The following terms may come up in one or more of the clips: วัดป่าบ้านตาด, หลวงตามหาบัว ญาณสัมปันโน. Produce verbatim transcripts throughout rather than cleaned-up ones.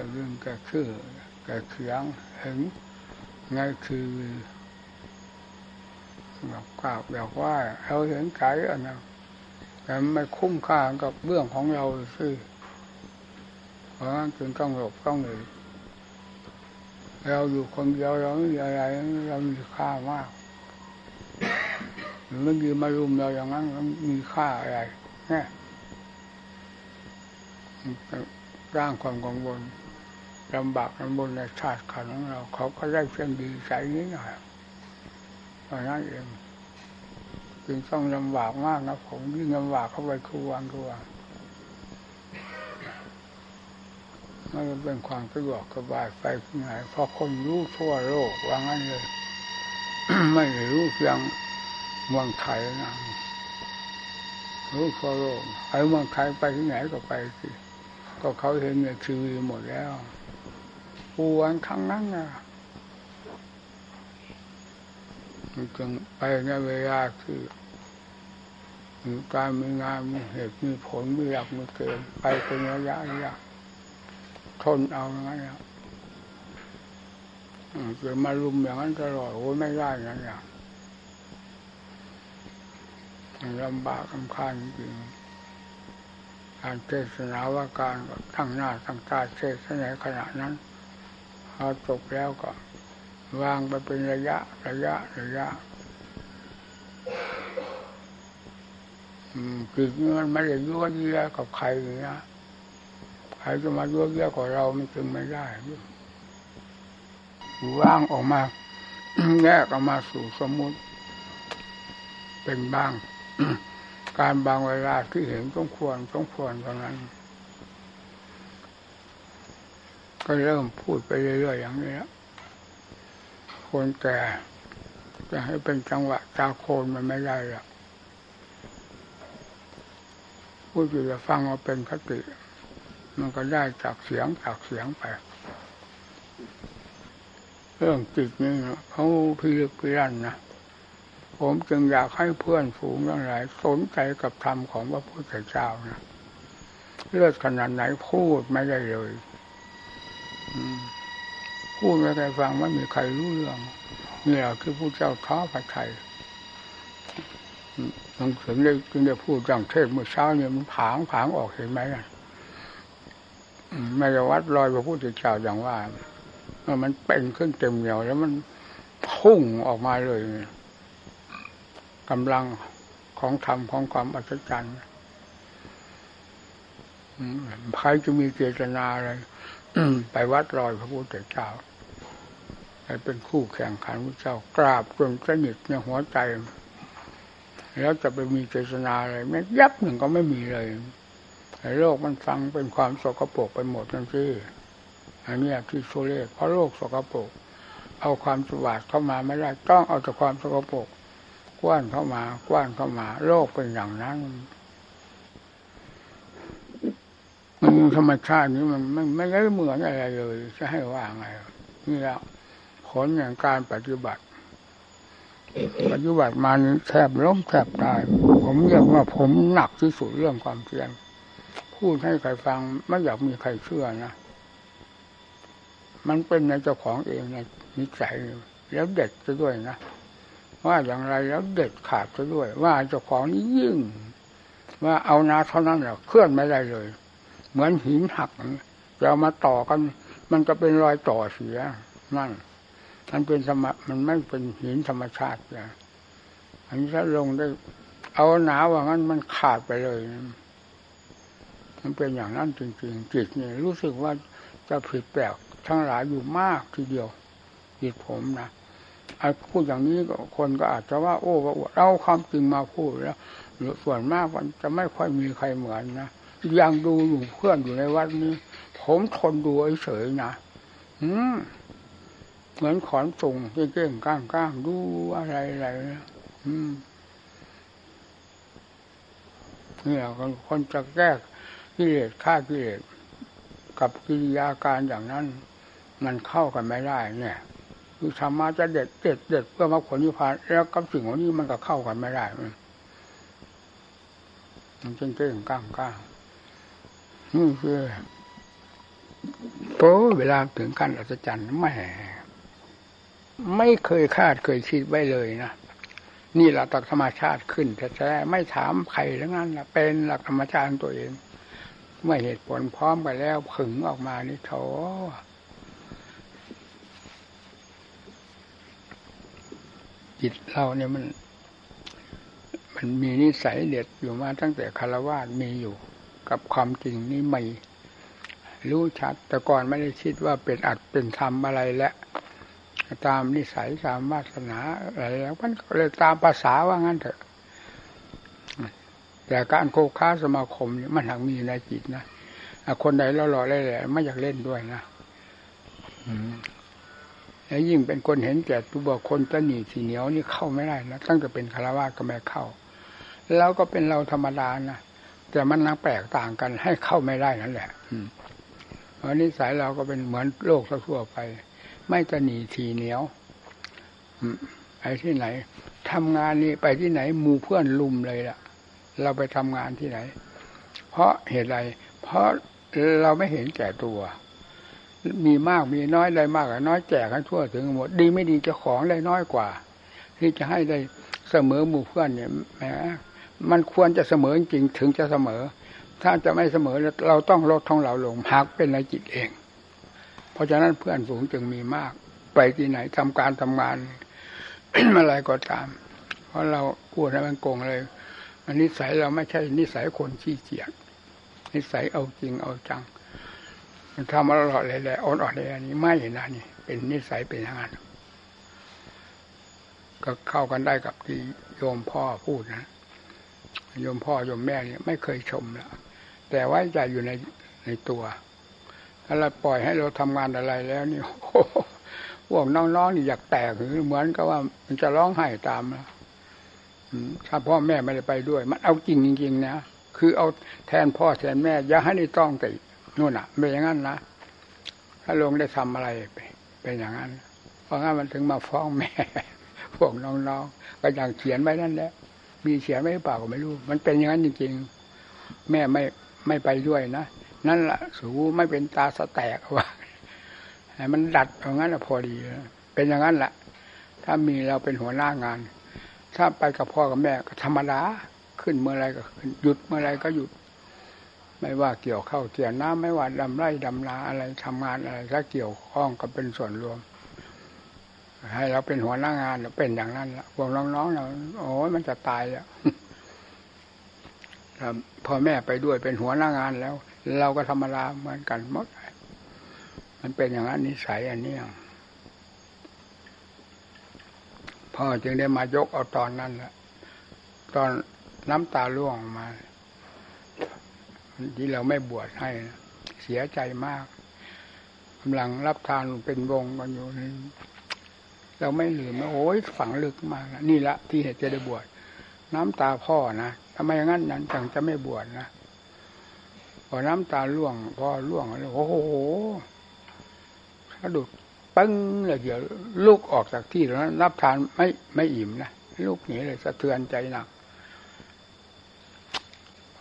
ก็เรื่องกระเคืองกระเคืองหึงนั่นคือแบบกล่าวแบบว่าเราเห็นไกลอ่ะนะแต่ไม่คุ้มค่ากับเรื่องของเราซึ่งเพราะนั้นจึงต้องหลบต้องหนีเราอยู่คนเดียวเราไม่มีอะไรเรามีค่ามากมันยืนมารุมเราอย่างนั้นมันมีค่าอะไรเนี่ยร่างความกังวลลำบากลำบนในชาติขันธ์ของเราเขาก็ได้เพียงดีใจนิดหน่อยเพราะนั้นเองจึงต้องลำบากมากนะผมยิ่งลำบากเข้าไปคือวันคือวันมันเป็นความสะดวกสบายไปที่ไหนเพราะคนรู้ทั่วโลกว่างั้นเลย ไม่รู้เพียงเมืองไทยนะรู้ทั่วโลกไอ้เมืองไทยไปที่ไหนก็ไปสิก็เขาเห็นในทีวีหมดแล้วปูอันครั้งนั้นนะมันจึงไปในเวลาคือมีการมีงานมีเหตุมีผลมีหลักมีเกณฑ์ไปเป็นระยะระยะทนเอาอย่างนั้นอ่ะเกิดมารุมอย่างนั้นตลอดโอ้ยไม่ได้อย่างนี้ลำบากลำคาญจริงการเทศนาว่าการตั้งหน้าตั้งตาเทศในขณะนั้นพอจบแล้วก็วางไปเป็นระยะระยะระยะจิตมันไม่ได้ยั่วเยื้อกับใครเลยนะใครจะมายั่วเยื้อกับเรามันจึงไม่ได้ว่างออกมาแยกออกมาสู่สมมุติเป็นบาง การบางเวลาที่เห็นต้องควรต้องควรเท่านั้นก็เริ่มพูดไปเรื่อยๆอย่างนี้แล้วคนแก่จะให้เป็นจังหวะตาโคนมันไม่ได้หรอกพูดอยู่จะฟังมาเป็นคติมันก็ได้จากเสียงจากเสียงไปเรื่องจิตนี่เขาพิลึกพิลั่นนะผมจึงอยากให้เพื่อนฝูงทั้งหลายสนใจกับธรรมของพระพุทธเจ้านะเลือดขนาดไหนพูดไม่ได้เลยพูดไม่ได้ฟังไม่มีใครรู้เรื่องนี่แหละคือพระเจ้าท้อพระทัยหลวงพ่อเลยจึงได้พูดจังเทศเมื่อเช้าเนี่ยมันผางผางออกเห็นไหมนะไม่ได้วัดรอยพระพุทธเจ้าอย่างว่ามันเป็นขึ้นเต็มเหนี่ยวแล้วมันพุ่งออกมาเลยกำลังของธรรมของความอัศจรรย์ใครจะมีเจตนาอะไร ไปวัดรอยพระพุทธเจ้าไปเป็นคู่แข่งขันพระเจ้ากราบจนสนิทในหัวใจแล้วจะไปมีเจตนาอะไรแม้ยับหนึ่งก็ไม่มีเลยโลกมันฟังเป็นความสกปรกไปหมดนั่นสิอันนี้ที่โซเลเพราะโลกสกปรกเอาความสว่างเข้ามาไม่ได้ต้องเอาแต่ความสกปรกกว้านเข้ามากว้านเข้ามาโลกเป็นอย่างนั้นมันธรรมชาตินี้มันไม่ไม่ได้เหมือนอะไรเลยจะให้ว่าไงนี่แล้วผลอย่างการปฏิบัติปฏิบัติมานี่แทบล้มแทบตายผมเรียกว่าผมหนักที่สุดเรื่องความเพียรพูดให้ใครฟังไม่อยากมีใครเชื่อนะมันเป็นในเจ้าของเองนะนิสัยแล้วเด็กจะด้วยนะว่าอย่างไรแล้วเด็ดขาดซะด้วยว่าเจ้าของนี้ยิ่งว่าเอานาเท่านั้นแหละเคลื่อนไม่ได้เลยเหมือนหินหักเรามาต่อกันมันก็เป็นรอยต่อเสียนั่นมันเป็นธรรมะมันไม่เป็นหินธรรมชาตินะอันนี้ถ้าลงได้เอาหนาว่างั้นมันขาดไปเลยมันเป็นอย่างนั้นจริงๆจิตเนี่ยรู้สึกว่าจะผิดแปลกทั้งหลายอยู่มากทีเดียวจิตผมนะพูดอย่างนี้คนก็อาจจะว่าโอ้ว่าเอาความจริงมาพูดแล้วส่วนมากมันจะไม่ค่อยมีใครเหมือนนะยังดูอยู่เพื่อนอยู่ในวัดนี้ผมทนดูเฉยๆนะเหมือนขอนส่งเก่งๆก้างๆดูอะไรๆนะเนี่ยคนจะแก้กิเลสฆ่ากิเลสกับกิริยาการอย่างนั้นมันเข้ากันไม่ได้เนี่ยคือธรรมะจะเด็ดเด็ดเด็ดเพื่อมรรคผลนิพพานแล้วกับสิ่งเหล่านี้มันก็เข้ากันไม่ได้มันมันเก่งๆก้างๆนี่คือ โอ้เวลาถึงการอัศจรรย์แหมไม่เคยคาดเคยคิดไว้เลยนะนี่เราตักธรรมชาติขึ้นแท้ๆไม่ถามใครทั้งนั้นนะเป็นหลักธรรมชาติตัวเองเมื่อเหตุผลพร้อมกันแล้วผึ่งออกมานี่โถจิตเราเนี่ยมันมันมีนิสัยเด็ดอยู่มาตั้งแต่คฤหัสถ์มีอยู่กับความจริงนี่ไม่รู้ชัดแต่ก่อนไม่ได้คิดว่าเป็นอัตเป็นธรรมอะไรและตามนิสัยตามวาสนาอะไรแล้วมันก็เลยตามภาษาว่างั้นเถอะแต่การโคค้าสมาคมนี่มันหากมีในจิตนะคนใดหล่อๆได้แหละไม่อยากเล่นด้วยนะแล้วยิ่งเป็นคนเห็นแก่ตัวคนตะหนี่สีเหนียวนี่เข้าไม่ได้นะตั้งแต่เป็นคฤหัสถ์ก็ไม่เข้าแล้วก็เป็นเราธรรมดานะแต่มันนักแปลกต่างกันให้เข้าไม่ได้นั่นแหละเพราะนิสัยเราก็เป็นเหมือนโลกทั่วไปไม่ตะหนี่สีเหนียวไปที่ไหนทำงานนี่ไปที่ไหนหมู่เพื่อนลุมเลยล่ะเราไปทำงานที่ไหนเพราะเหตุไรเพราะเราไม่เห็นแก่ตัวมีมากมีน้อยได้มากน้อยแจกให้ทั่วถึงหมดดีไม่ดีเจ้าของได้น้อยกว่าที่จะให้ได้เสมอหมู่เพื่อนเนี่ยแหมมันควรจะเสมอจริงถึงจะเสมอถ้าจะไม่เสมอเราต้องลดของเราลงหากเป็นในจิตเองเพราะฉะนั้นเพื่อนฝูงจึงมีมากไปที่ไหนทำการทำงาน อะไรก็ตามเพราะเราพูดให้มันโกงเลยนิสัยเราไม่ใช่นิสัยคนขี้เกียจนิสัยเอาจริงเอาจังมันทำมาตลอดเลยแหละอ่อนๆเลยอันนี้ไม่เห็นนะนี่เป็นนิสัยเป็นงานก็เข้ากันได้กับที่โยมพ่อพูดนะโยมพ่อโยมแม่เนี่ยไม่เคยชมแล้วแต่ว่าใจอยู่ในในตัวถ้าเราปล่อยให้เราทำงานอะไรแล้วนี่โอ้พวกน้องๆนี่อยากแตกคือเหมือนกับว่ามันจะร้องไห้ตามนะถ้าพ่อแม่ไม่ได้ไปด้วยมันเอาจริงจริงๆนะคือเอาแทนพ่อแทนแม่อย่าให้ได้ต้องติดนู่นน่ะเป็นอย่างนั้นนะถ้าลงได้ทำอะไรเป็นอย่างนั้นเพราะงั้นมันถึงมาฟ้องแม่พวกน้องๆก็อย่างเขียนไว้นั่นแหละมีเขียนไว้หรือเปล่าก็ไม่รู้มันเป็นอย่างนั้นจริงๆแม่ไม่ไม่ไปด้วยนะนั่นล่ะสูไม่เป็นตาสแตกว่ามันดัดเอางั้นน่ะพอดีเป็นอย่างนั้นล่ะถ้ามีเราเป็นหัวหน้างานถ้าไปกับพ่อกับแม่ก็ธรรมดาขึ้นเมื่อไรก็ขึ้นหยุดเมื่อไรก็หยุดไม่ว่าเกี่ยวข้าวเกี่ยวน้ำไม่ว่าดำไร่ดำนาอะไรทำงานอะไรถ้าเกี่ยวข้องก็เป็นส่วนรวมให้เราเป็นหัวหน้างานเราเป็นอย่างนั้นละพวกน้องๆเราโอ้ยมันจะตายแล้วพ่อแม่ไปด้วยเป็นหัวหน้างานแล้วเราก็ธรรมดาเหมือนกันหมดมันเป็นอย่างนั้นนิสัยอันนี้พ่อจึงได้มายกเอาตอนนั้นละตอนน้ำตาร่วงมาที่เราไม่บวชให้นะเสียใจมากกำลังรับทานเป็นวงกันอยู่เราไม่ลืมนะโอ้ยฝังลึกมากนะนี่ละที่เหตุจะได้บวชน้ำตาพ่อนะทำไมงั้นนั้นจังจะไม่บวชนะพอน้ำตาร่วงพ่อร่วงแล้วโอ้โหกระดุดปึ้งเลยเดี๋ยวลูกออกจากที่แล้วรับทานไม่ไม่อิ่มนะลูกหนีเลยสะเทือนใจหนัก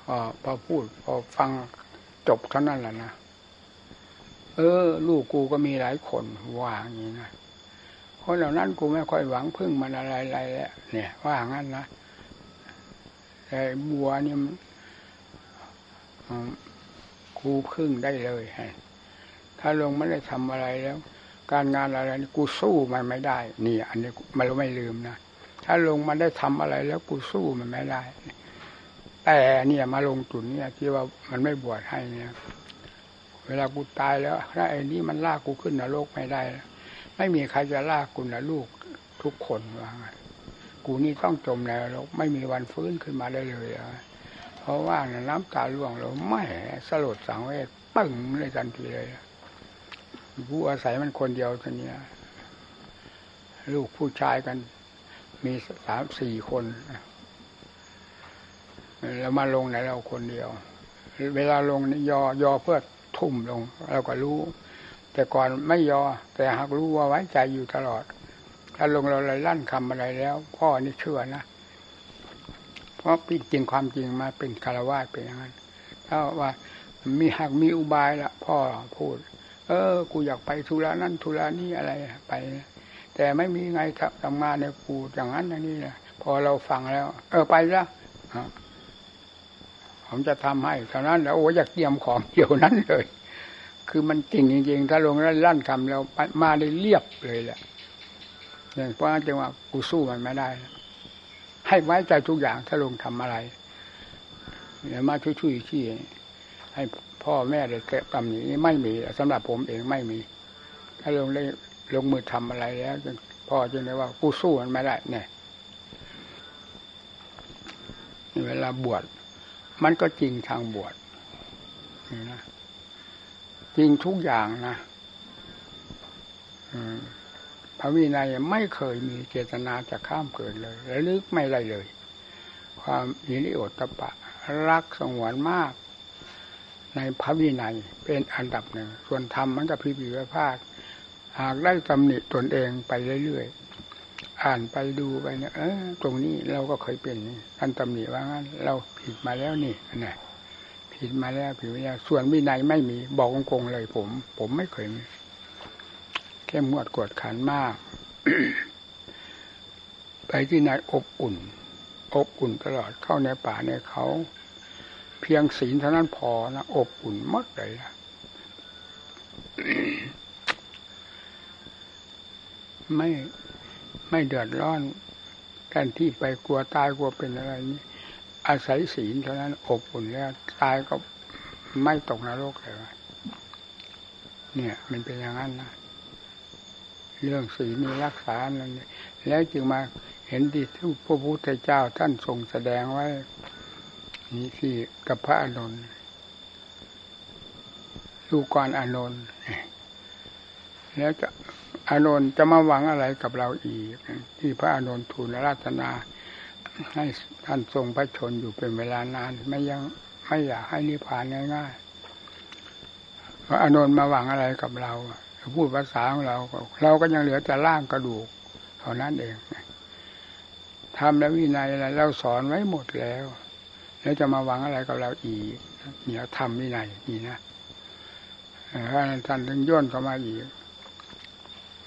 พอพอพูดพอฟังจบเท่านั้นแหละนะเออลูกกูก็มีหลายคนว่าอย่างนี้นะคนเหล่านั้นกูไม่ค่อยหวังพึ่งมันอะไรๆแล้วเนี่ยว่างั้นนะไอ้บัวนี่กูพึ่งได้เลยถ้าลงไม่ได้ทำอะไรแล้วการงานอะไรกูสู้มันไม่ได้นี่อันนี้มันไม่ลืมนะถ้าลงมันได้ทำอะไรแล้วกูสู้มันไม่ได้แต่เนี่ยมาลงจุดเนี่ยที่ว่ามันไม่บวชให้เนี่ยเวลากูตายแล้วถ้าไอ้นี่มันลากกูขึ้นนรกไม่ได้ไม่มีใครจะลากกูนะลูกทุกคนว่ากูนี่ต้องจมในนรกไม่มีวันฟื้นขึ้นมาได้เลยเพราะว่าน้ำตาล่วงเราไม่สลดสังเวชปึ้งเลยทันทีเลยผู้อาศัยมันคนเดียวทีนี้ลูกผู้ชายกันมีสามสี่คนเรามาลงไหนเราคนเดียวเวลาลงนี่ยอยอเพื่อทุ่มลงเราก็รู้แต่ก่อนไม่ยอแต่หากรู้ว่าไว้ใจอยู่ตลอดถ้าลงเราเลยลั่นคำอะไรแล้วพ่อนี่เชื่อนะเพราะจริงความจริงมาเป็นคฤหัสถ์เป็นอย่างนั้นถ้าว่ามีหากมีอุบายละพ่อพูด เออกูอยากไปธุระนั่นธุระนี่อะไรไปแต่ไม่มีไงครับทำงานในกูอย่างนั้นอย่างนี้นะพอเราฟังแล้วเออไปละผมจะทำให้เท่านั้นแล้วโอ้อยากเตรียมของเดียวนั้นเลยคือมันจริงจริงๆถ้าลงแล้วลั่นคำแล้วมาได้เรียบเลยแหละอย่างเพราะงั้นจึงว่ากูสู้มันไม่ได้ให้ไว้ใจทุกอย่างถ้าลงทำอะไรอย่ามาช่วยๆขี้ให้พ่อแม่ได้แกะกรรมอย่างนี้ไม่มีสำหรับผมเองไม่มีถ้าลงได้ลงมือทำอะไรแล้วพ่อจึงได้ว่ากูสู้มันไม่ได้เนี่ยเวลาบวชมันก็จริงทางบวชนี่นะจริงทุกอย่างนะพระวินัยไม่เคยมีเจตนาจะข้ามเกินเลยระลึกไม่ได้เลยความหิริโอตปะรักสงวนมากในพระวินัยเป็นอันดับหนึ่งส่วนธรรมมันก็พิพิธภาคหากได้ตำหนิตนเองไปเรื่อยๆอ่านไปดูไปเนี่ยเออตรงนี้เราก็เคยเป็นท่านตำหนิว่างั้นเราผิดมาแล้วนี่นะผิดมาแล้วผิดมาแล้วส่วนวินัยไม่มีบอกโกงๆเลยผมผมไม่เคยมีเข้มงวดกวดขันมาก ไปที่ไหนอบอุ่นอบอุ่นตลอดเข้าในป่าในเขาเพียงศีลเท่านั้นพอนะอบอุ่นมากเลยนะ ไม่ไม่เดือดร้อนการที่ไปกลัวตายกลัวเป็นอะไรนี่อาศัยศีลเท่านั้นอบอุ่นแล้วตายก็ไม่ตกนรกเลยเนี่ยมันเป็นอย่างนั้นนะเรื่องศีลนี่รักษาแล้วจึงมาเห็นที่พระพุทธเจ้าท่านทรงแสดงไว้นี่ที่กับพระอานนท์ลูกกรอานนท์แล้วจะอานนท์จะมาหวังอะไรกับเราอีกที่พระอานนท์ทูลอาราธนาให้ท่านทรงพระชนอยู่เป็นเวลานานไม่ยังไม่อยากให้นิพพานง่ายๆพระอานนท์มาหวังอะไรกับเราพูดภาษาของเราเราก็ยังเหลือแต่ร่างกระดูกเท่านั้นเองทำและวินัยอะไรเราสอนไว้หมดแล้วแล้วจะมาหวังอะไรกับเราอีกเดี๋ยวทำวินัยนี่นะท่านท่านถึงย่นเข้ามาอีก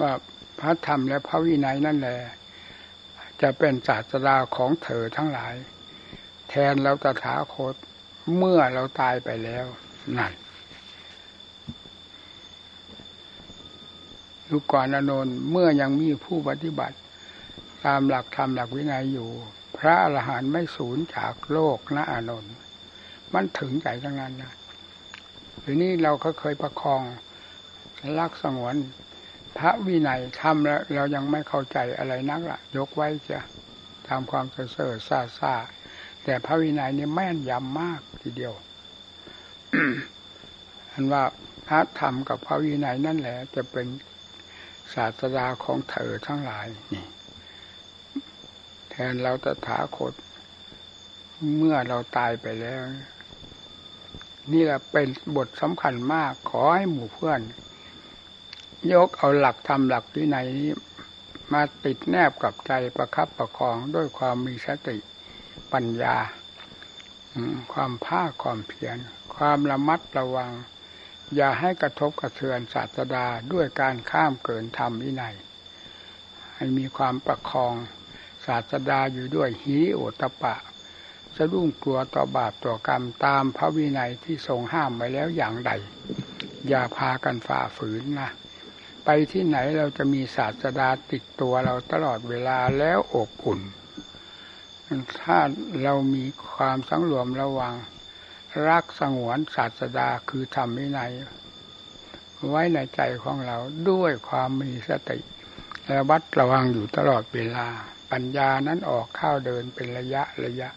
ว่าพระธรรมและพระวินัยนั่นแหละจะเป็นศาสดาของเธอทั้งหลายแทนเราตถาคตเมื่อเราตายไปแล้วนั่นลูกกรอานนท์เมื่อยังมีผู้ปฏิบัติตามหลักธรรมหลักวินัยอยู่พระอรหันต์ไม่สูญจากโลกนะอานนท์มันถึงใจทั้งนั้นนะทีนี้เราก็เคยประคองรักสงวนพระวินัยทำแล้วเรายังไม่เข้าใจอะไรนักล่ะยกไว้จะทำความเสื่อเสื่อซาซาแต่พระวินัยนี่แม่นยำมากทีเดียว อันว่าพระธรรมกับพระวินัยนั่นแหละจะเป็นศาสดาของเธอทั้งหลายนี่แทนเราตถาคตเมื่อเราตายไปแล้วนี่แหละเป็นบทสำคัญมากขอให้หมู่เพื่อนยกเอาหลักธรรมหลักวินัยนี้มาติดแนบกับใจประคับประคองด้วยความมีสติปัญญาความภาคความเพียรความระมัดระวังอย่าให้กระทบกระเทือนศาสดาด้วยการข้ามเกินธรรมวินัยให้มีความประคองศาสดาอยู่ด้วยหิริโอตปะสะดุ้งกลัวต่อบาปต่อกรรมตามพระวินัยที่ทรงห้ามไว้แล้วอย่างใดอย่าพากันฝ่าฝืนนะไปที่ไหนเราจะมีศาสดาติดตัวเราตลอดเวลาแล้วอบอุ่นถ้าเรามีความสังรวมระวังรักสงวนศาสดาคือธรรมวินัยไว้ในใจของเราด้วยความมีสติระมัดระวังอยู่ตลอดเวลาปัญญานั้นออกข้าวเดินเป็นระยะระยะ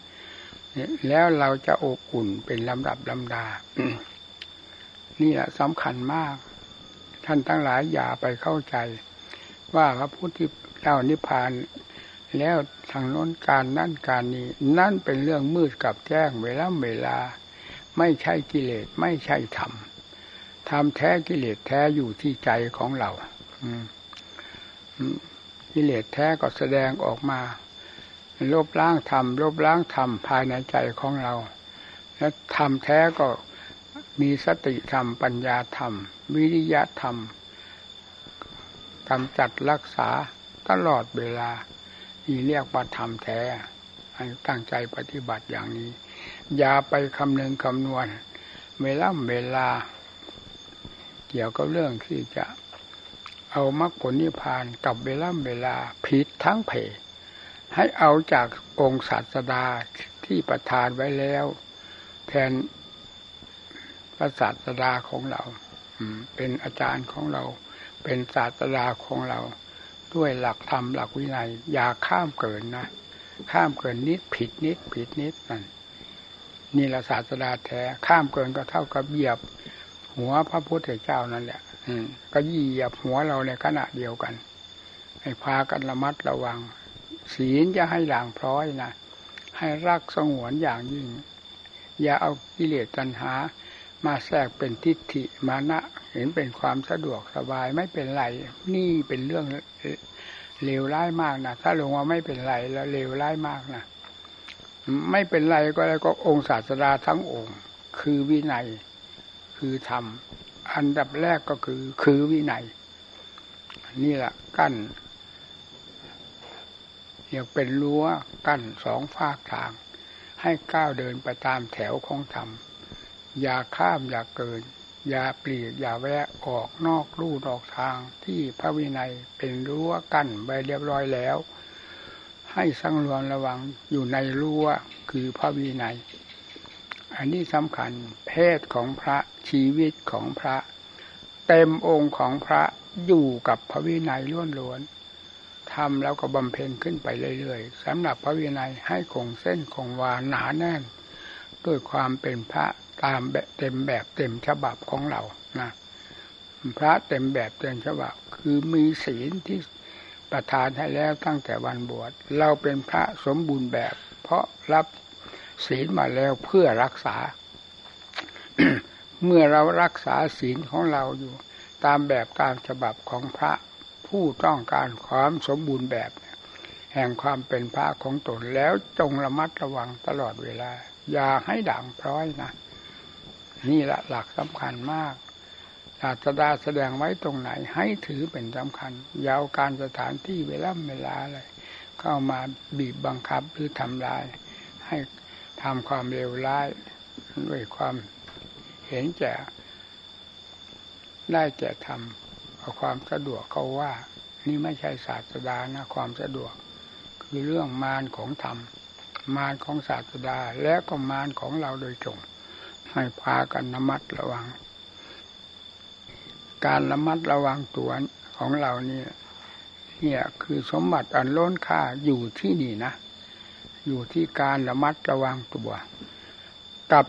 แล้วเราจะอบอุ่นเป็นลำดับลำดา นี่แหละสำคัญมากท่านทั้งหลายอย่าไปเข้าใจว่าพระพุทธเจ้านิพพานแล้วทางโน้นการนั่นการนี้นั่นเป็นเรื่องมืดกับแจ้งเวลาเวลาไม่ใช่กิเลสไม่ใช่ธรรมธรรมแท้กิเลสแท้อยู่ที่ใจของเรากิเลสแท้ก็แสดงออกมาลบล้างธรรมลบล้างธรรมภายในใจของเราและธรรมแท้ก็ มีสติธรรมปัญญาธรรมวิริยะธรรมกำจัดรักษาตลอดเวลานี่เรียกว่าธรรมแท้ให้ตั้งใจปฏิบัติอย่างนี้อย่าไปคำนึงคำนวณเวลาเวลาเกี่ยวกับเรื่องที่จะเอามรรคผลนิพพานกับเวลาเวลาผิดทั้งเพศให้เอาจากองค์ศาสดาที่ประทานไว้แล้วแทนพระศาสดาของเราเป็นอาจารย์ของเราเป็นศาสดาของเราด้วยหลักธรรมหลักวินัยอย่าข้ามเกินนะข้ามเกินนิดผิดนิดผิดนิดนั่นนี่ละศาสดาแท้ข้ามเกินก็เท่ากับเหยียบหัวพระพุทธเจ้านั่นแหละก็เหยียบหัวเราในขณะเดียวกันให้พากันระมัดระวังศีลจะให้ด่างพร้อยนะให้รักสงวนอย่างยิ่งอย่าเอากิเลสตัณหามาแทรกเป็นทิฏฐิมานะเห็นเป็นความสะดวกสบายไม่เป็นไรนี่เป็นเรื่องเลวร้ายมากนะถ้าลงว่าไม่เป็นไรแล้วเลวร้ายมากนะไม่เป็นไรก็แล้วก็องค์ศาสดาทั้งองค์คือวินัยคือธรรมอันดับแรกก็คือคือวินัยนี่แหละกั้นอย่างเป็นรั้วกั้นสองฝากทางให้ก้าวเดินไปตามแถวของธรรมอย่าข้ามอย่าเกินอย่าปลีกอย่าแวะออกนอกลู่นอกทางที่พระวินัยเป็นรั้วกั้นไว้เรียบร้อยแล้วให้สังวรระวังอยู่ในรั้วคือพระวินัยอันนี้สำคัญเพศของพระชีวิตของพระเต็มองค์ของพระอยู่กับพระวินัยล้วนๆทำแล้วก็บำเพ็ญขึ้นไปเรื่อยๆสำหรับพระวินัยให้คงเส้นคงวาหนาแน่นด้วยความเป็นพระตามแบบเต็มแบบเต็มฉบับของเรานะพระเต็มแบบเต็มฉบับคือมีศีลที่ประทานให้แล้วตั้งแต่วันบวชเราเป็นพระสมบูรณ์แบบเพราะรับศีลมาแล้วเพื่อรักษา เมื่อเรารักษาศีลของเราอยู่ตามแบบตามฉบับของพระผู้ต้องการความสมบูรณ์แบบแห่งความเป็นพระของตนแล้วจงระมัดระวังตลอดเวลาอย่าให้ด่างพร้อยนะนี่แหละหลักสำคัญมากศาสดาแสดงไว้ตรงไหนให้ถือเป็นสำคัญอย่าเอาการสถานที่เวลาเวลาอะไรเข้ามาบีบบังคับหรือทำลายให้ทำความเลวร้ายด้วยความเห็นแก่ได้แก่ทำเอาความสะดวกเขาว่านี่ไม่ใช่ศาสดานะความสะดวกคือเรื่องมารของธรรมมารของศาสดาและก็มารของเราโดยตรงให้พากันระมัดระวังการระมัดระวังตัวของเราเนี่ยเนี่ยคือสมบัติอันล้นค่าอยู่ที่นี่นะอยู่ที่การระมัดระวังตัวกับ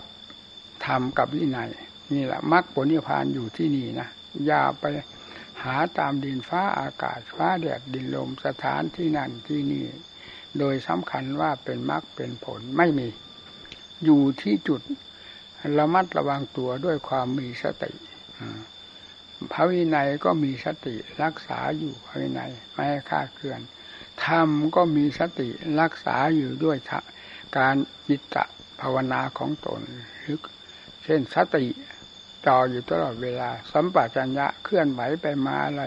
ธรรมกับวินัยนี่แหละมรรคผลนิพพานอยู่ที่นี่นะอย่าไปหาตามดินฟ้าอากาศฟ้าแดดดินลมสถานที่นั่นที่นี่โดยสำคัญว่าเป็นมรรคเป็นผลไม่มีอยู่ที่จุดระมัดระวังตัวด้วยความมีสติพระวินัยก็มีสติรักษาอยู่ภายในไม่ให้คลาดเคลื่อนธรรมก็มีสติรักษาอยู่ด้วยการจิตตภาวนาของตนหรือเช่นสติจ่ออยู่ตลอดเวลาสัมปชัญญะเคลื่อนไหวไปมาอะไร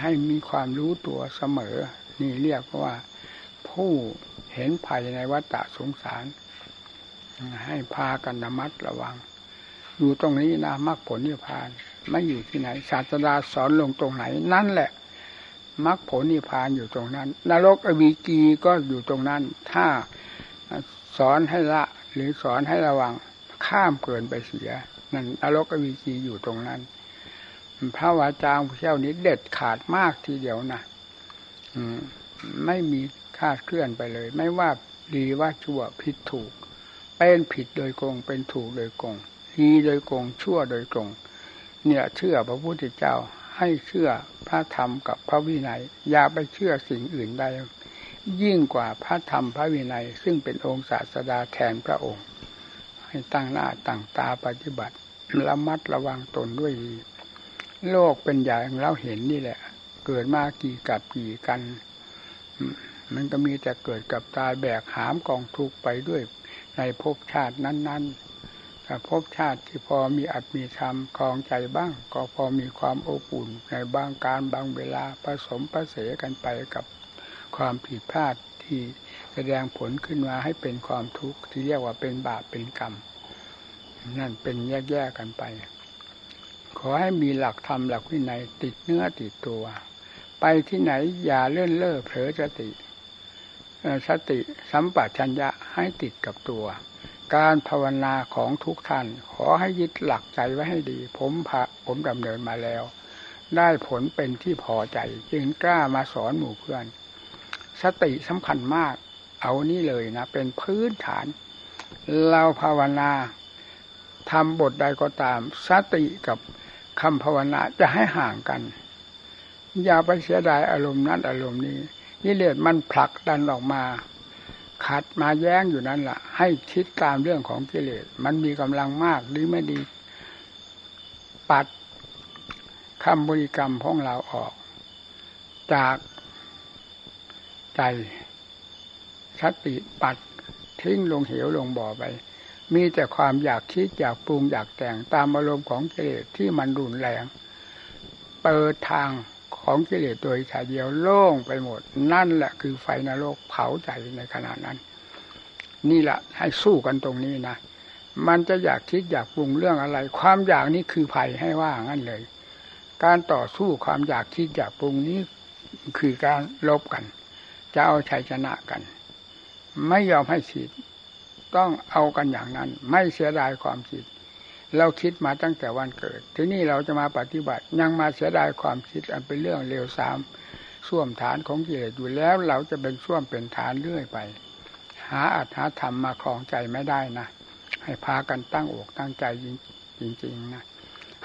ให้มีความรู้ตัวเสมอนี่เรียกว่าผู้เห็นภัยในวัฏสงสารให้พากันระมัดระวังอยู่ตรงนี้นะมรรคผลนิพพานไม่อยู่ที่ไหนศาสดาสอนลงตรงไหนนั่นแหละมรรคผลนิพพานอยู่ตรงนั้นนรกอเวจีก็อยู่ตรงนั้นถ้าสอนให้ละหรือสอนให้ระวังข้ามเกินไปเสียนั่นนรกอเวจีอยู่ตรงนั้นพระวาจาของพระเจ้านี้เด็ดขาดมากทีเดียวนะอืมไม่มีคลาดเคลื่อนไปเลยไม่ว่าดีว่าชั่วผิดถูกเป็นผิดโดยกงเป็นถูกโดยกงดีโดยกงชั่วโดยกงเนี่ยเชื่อพระพุทธเจ้าให้เชื่อพระธรรมกับพระวินัยอย่าไปเชื่อสิ่งอื่นใดยิ่งกว่าพระธรรมพระวินัยซึ่งเป็นองค์ศาสดาแทนพระองค์ให้ตั้งหน้าตั้งตาปฏิบัติระมัดระวังตนด้วยดีโลกเป็นอย่างเราเห็นนี่แหละเกิดมากี่กับกี่กันมันก็มีแต่เกิดกับตายแบกหามกองทุกข์ไปด้วยในภพชาตินั้น ถ้าพบชาติที่พอมีอัตมีธรรมคลองใจบ้างก็พอมีความอบอุ่นในบางการบางเวลาผสมประเสกันไปกับความผิดพลาดที่แสดงผลขึ้นมาให้เป็นความทุกข์ที่เรียกว่าเป็นบาปเป็นกรรมนั่นเป็นแยกๆกันไปขอให้มีหลักธรรมหลักวินัยติดเนื้อติดตัวไปที่ไหนอย่าเลื่อนเล่อเผลอสติสติสัมปชัญญะให้ติดกับตัวการภาวนาของทุกท่านขอให้ยึดหลักใจไว้ให้ดีผมพระผมดำเนินมาแล้วได้ผลเป็นที่พอใจจึงกล้ามาสอนหมู่เพื่อนสติสำคัญมากเอานี่เลยนะเป็นพื้นฐานเราภาวนาทำบทใดก็ตามสติกับคำภาวนาจะให้ห่างกันอย่าไปเสียดายอารมณ์นั้นอารมณ์นี้นี่เลือดมันผลักดันออกมาขัดมาแย้งอยู่นั่นล่ะให้คิดตามเรื่องของกิเลสมันมีกำลังมากดีไม่ดีปัดคำบริกรรมของเราออกจากใจสติปัดทิ้งลงเหวลงบ่อไปมีแต่ความอยากคิดอยากปรุงอยากแต่งตามอารมณ์ของกิเลสที่มันรุนแรงเปิดทางของกิเลสตัวฉายเดียวโล่งไปหมดนั่นแหละคือไฟนรกเผาใจในขณะนั้นนี่แหละให้สู้กันตรงนี้นะมันจะอยากคิดอยากปรุงเรื่องอะไรความอยากนี้คือภัยให้ว่างั้นเลยการต่อสู้ความอยากคิดอยากปรุงนี้คือการลบกันจะเอาชัยชนะกันไม่ยอมให้คิดต้องเอากันอย่างนั้นไม่เสียดายความคิดเราคิดมาตั้งแต่วันเกิดที่นี่เราจะมาปฏิบัติยังมาเสียดายความคิดอันเป็นเรื่องเลวทรามส้วมฐานของกิเลสอยู่แล้วเราจะเป็นส้วมเป็นฐานเรื่อยไปหาอัตถะธรรมมาครองใจไม่ได้นะให้พากันตั้งอกตั้งใจจริงๆนะ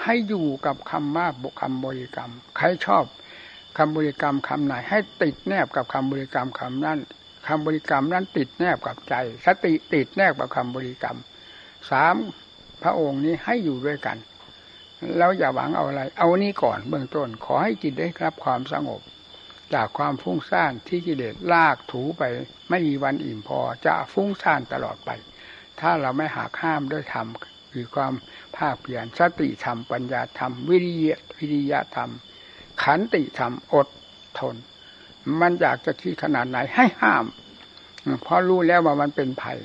ให้อยู่กับคำว่าคำบริกรรมใครชอบคำบริกรรมคำไหนให้ติดแนบกับคำบริกรรมคำนั้นคำบริกรรมนั้นติดแนบกับใจสติติดแนบกับคำบริกรรมสามพระองค์นี้ให้อยู่ด้วยกันแล้วอย่าหวังเอาอะไรเอานี้ก่อนเบื้องต้นขอให้จิตได้รับความสงบจากความฟุ้งซ่านที่กิเลสลากถูไปไม่มีวันอิ่มพอจะฟุ้งซ่านตลอดไปถ้าเราไม่หักห้ามด้วยธรรมคือความภาคเพียรสติธรรมปัญญาธรรมวิริยะวิริยะธรรมขันติธรรมอดทนมันอยากจะคิดขนาดไหนให้ห้ามเพราะรู้แล้วว่ามันเป็นภัย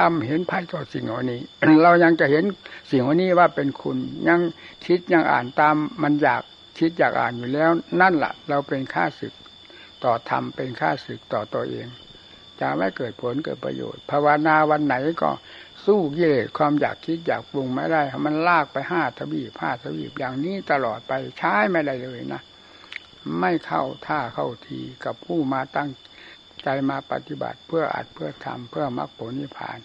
ทำเห็นภัยต่อสิ่งเหล่านี้ เรายังจะเห็นสิ่งเหล่านี้ว่าเป็นคุณยังคิดยังอ่านตามมันอยากคิดอยากอ่านอยู่แล้วนั่นแหละเราเป็นข้าศึกต่อธรรมเป็นข้าศึกต่อตัวเองจะไม่เกิดผลเกิดประโยชน์ภาวนาวันไหนก็สู้กิเลสความอยากคิดอยากปรุงไม่ได้มันลากไปห้าทวีปห้าทวีปอย่างนี้ตลอดไปใช้ไม่ได้เลยนะไม่เข้าท่าเข้าทีกับผู้มาตั้งใจมาปฏิบัติเพื่ออัดเพื่อทำเพื่อมรรคผลนิพพาน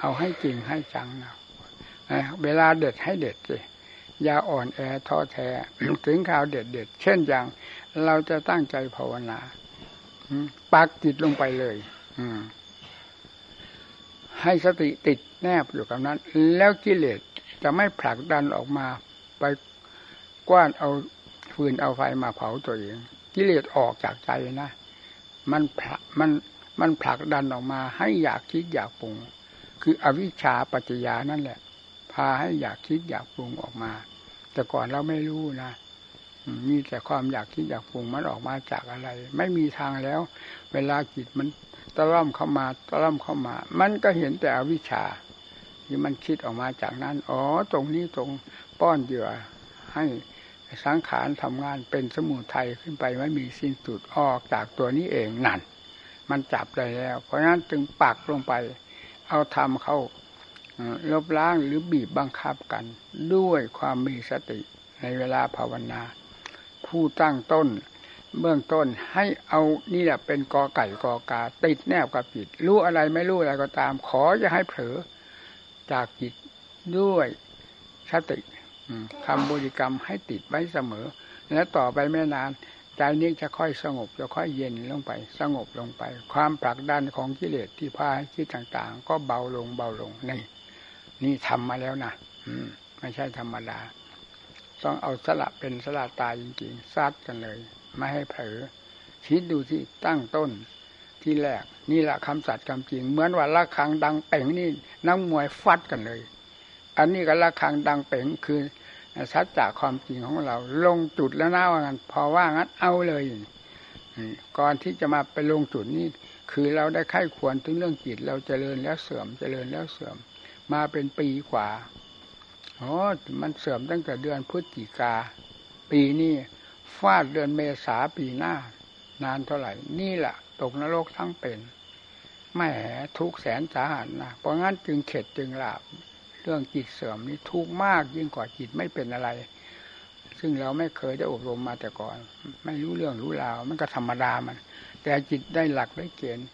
เอาให้จริงให้จังนะเวลาเด็ดให้เด็ดสิอย่าอ่อนแอท้อแท้ ถึงข่าวเด็ดเด็ดเช่นอย่างเราจะตั้งใจภาวนาปักจิตลงไปเลยให้สติติดแนบอยู่กับนั้นแล้วกิเลสจะไม่ผลักดันออกมาไปกว้านเอาฟืนเอาไฟมาเผาตัวเองกิเลสออกจากใจนะมันมันมันผลักดันออกมาให้อยากคิดอยากปรุงคืออวิชชาปัจจยานั่นแหละพาให้อยากคิดอยากปรุงออกมาแต่ก่อนเราไม่รู้นะมีแต่ความอยากคิดอยากปรุงมันออกมาจากอะไรไม่มีทางแล้วเวลาจิตมันตะล่อมเข้ามาตะล่อมเข้ามามันก็เห็นแต่อวิชชาที่มันคิดออกมาจากนั้นอ๋อตรงนี้ตรงป้อนเหยื่อให้สังขารทำงานเป็นสมุทัยขึ้นไปไม่มีสิ้นสุดออกจากตัวนี้เองนั่นมันจับได้แล้วเพราะฉะนั้นจึงปักลงไปเอาธรรมเข้าลบล้างหรือบีบบังคับกันด้วยความมีสติในเวลาภาวนาผู้ตั้งต้นเบื้องต้นให้เอานี่แหละเป็นกอไก่กอกาติดแนบกับจิตรู้อะไรไม่รู้อะไรก็ตามขออย่าให้เผลอจากจิตด้วยสติคำบริกรรมให้ติดไว้เสมอและต่อไปไม่นานใจนี้จะค่อยสงบจะค่อยเย็นลงไปสงบลงไปความผลักดันของกิเลสที่พาให้คิดต่างๆก็เบาลงเบาลงนี่นี่ทำมาแล้วนะไม่ใช่ธรรมดาต้องเอาสละเป็นสละตายจริงๆซัดกันเลยไม่ให้เผลอคิดดูสิตั้งต้นที่แรกนี่แหละคำสัตย์คำจริงเหมือนว่าระฆังดังเป่งนี่นักมวยฟัดกันเลย อันนี้ก็ระฆังดังเป่งคือสัจจะความจริงของเราลงจุดแล้วน่าว่างั้นพอว่างั้นเอาเลยก่อนที่จะมาไปลงจุดนี้คือเราได้ไข้ควรถึงเรื่องจิตเราเจริญแล้วเสื่อมเจริญแล้วเสื่อมมาเป็นปีกว่าอ๋อมันเสื่อมตั้งแต่เดือนพฤศจิกาปีนี้ฟาดเดือนเมษาปีหน้านานเท่าไหร่นี่แหละตกนรกทั้งเป็นแหมทุกข์แสนสาหัสนะเพราะงั้นจึงเข็ดจึงหลาบเรื่องจิตเสื่อมนี่ทุกข์มากยิ่งกว่าจิตไม่เป็นอะไรซึ่งเราไม่เคยได้อบรมมาแต่ก่อนไม่รู้เรื่องรู้ราวมันก็ธรรมดามันแต่จิตได้หลักได้เกณฑ์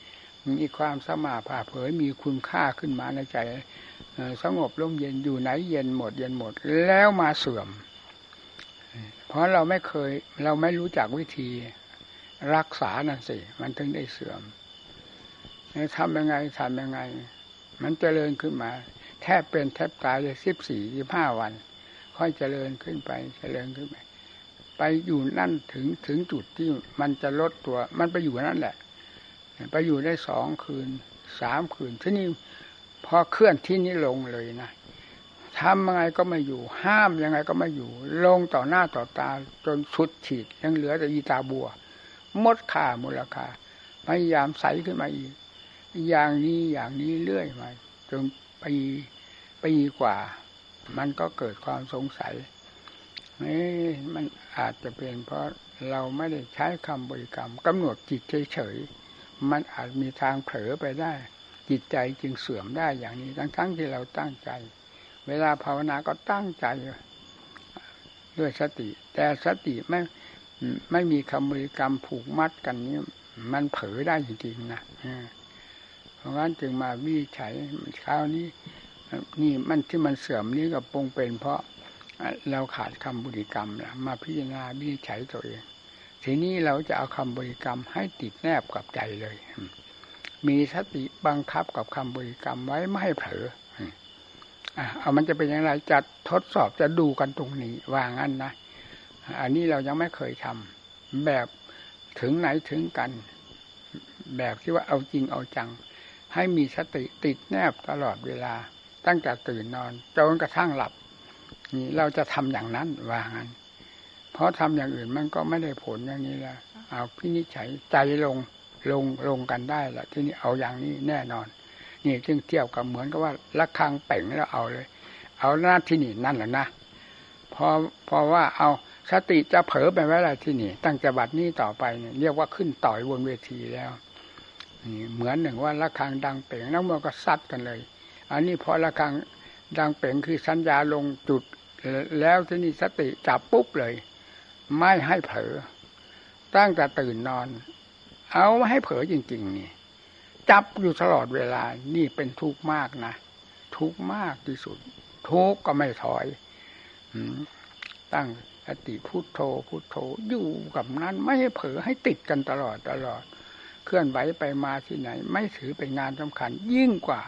มีความสม่าผ่าเผยมีคุณค่าขึ้นมาในใจสงบร่มเย็นอยู่ไหนเย็นหมดเย็นหมดแล้วมาเสื่อมเพราะเราไม่เคยเราไม่รู้จักวิธีรักษานั่นสิมันถึงได้เสื่อมทำยังไงทำยังไงมันเจริญขึ้นมาแทบเป็นแทบตายเลยสิบสี่สิบห้าวันค่อยเจริญขึ้นไปเจริญขึ้นไปไปอยู่นั่นถึงถึงจุดที่มันจะลดตัวมันไปอยู่นั่นแหละไปอยู่ได้สองคืนสามคืนที่นี่พอเคลื่อนที่นี้ลงเลยนะทำยังไงก็ไม่อยู่ห้ามยังไงก็ไม่อยู่ลงต่อหน้าต่อตาจนสุดขีดยังเหลือแต่อีตาบัวหมดค่ามูลค่าพยายามใสขึ้นมาอีกอย่างนี้อย่างนี้เรื่อยมาจนปีปีกว่ามันก็เกิดความสงสัยนี่มันอาจจะเป็นเพราะเราไม่ได้ใช้คำบริกรรมกำหนดจิตเฉยๆมันอาจมีทางเผลอไปได้จิตใจจึงเสื่อมได้อย่างนี้ทั้งๆที่เราตั้งใจเวลาภาวนาก็ตั้งใจด้วยสติแต่สติไม่ไม่มีคำบริกรรมผูกมัดกันนี้มันเผลอได้จริงๆนะเพราะงั้นจึงมาวิจัยคราวนี้นี่มันที่มันเสื่อมนี้ก็ปงเป็นเพราะเราขาดคำบริกรรมนะมาพิจารณาวิจัยตัวเองทีนี้เราจะเอาคำบริกรรมให้ติดแนบกับใจเลยมีสติบังคับกับคำบริกรรมไว้ไม่ให้เผลอเอามันจะเป็นอย่างไรจะทดสอบจะดูกันตรงนี้ว่างั้นนะอันนี้เรายังไม่เคยทำแบบถึงไหนถึงกันแบบที่ว่าเอาจริงเอาจังให้มีสติติดแนบตลอดเวลาตั้งแต่ตื่นนอนจนกระทั่งหลับนี่เราจะทำอย่างนั้นว่างั้นเพราะทำอย่างอื่นมันก็ไม่ได้ผลอย่างนี้ละเอาพินิจฉัยใจลงลงลงกันได้ละที่นี่เอาอย่างนี้แน่นอนนี่จึงเทียบกับเหมือนกับว่าระฆังเป่งแล้วเอาเลยเอาหน้าที่นี่นั่นแหละนะพอพอว่าเอาสติจะเผลอไปไว้ละที่นี่ตั้งแต่บัดนี้ต่อไปเนี่ยเรียกว่าขึ้นต่อยบนเวทีแล้วนี่เหมือนหนึ่งว่าระฆังดังเป่งนักมวยก็ซัดกันเลยอันนี้พอระฆังดังเป่งคือสัญญาลงจุดแล้วที่นี่สติจับปุ๊บเลยไม่ให้เผลอตั้งแต่ตื่นนอนเอาไม่ให้เผลอจริงๆนี่จับอยู่ตลอดเวลานี่เป็นทุกข์มากนะทุกข์มากที่สุดทุกข์ก็ไม่ถอยตั้งสติพุทโธพุทโธอยู่กับนั้นไม่ให้เผลอให้ติดกันตลอดตลอดเคลื่อนไหวไปมาที่ไหนไม่ถือเป็นงานสำคัญยิ่งกว่า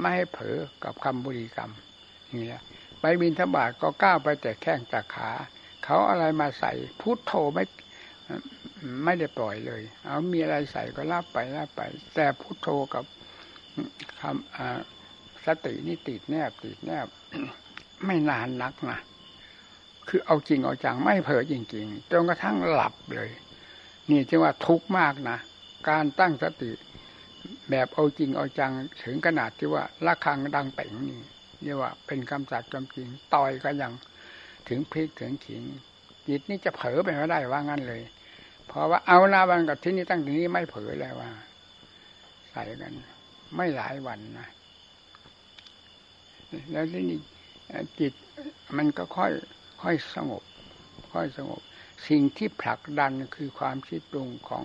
ไม่ให้เผลอกับคำบริกรรมนี่แหละไปบิณฑบาตก็ก้าวไปแต่แข้งแต่ขาเขาอะไรมาใส่พุทโธไม่ไม่ได้ปล่อยเลยเอามีอะไรใส่ก็ลาบไปลาบไปแต่พุทโธกับคำสตินี่ติดแนบติดแนบ ไม่นานนักนะคือเอาจริงเอาจังไม่เผลอจริงๆจนกระทั่งหลับเลยนี่จึงว่าทุกข์มากนะการตั้งสติแบบเอาจริงเอาจังถึงขนาดที่ว่าระฆังดังเป่งนี่เรียกว่าเป็นคำสัตย์คำจริงต่อยกันอย่างถึงพลิกถึงขิงจิตนี่จะเผลอไปไม่ได้ว่างั้นเลยเพราะว่าเอาหน้าบังกับที่นี่ตั้งแต่นี้ไม่เผลอแล้วว่าใส่กันไม่หลายวันนะแล้วที่นี่จิตมันก็ค่อยค่อยสงบค่อยสงบสิ่งที่ผลักดันคือความคิดปรุงของ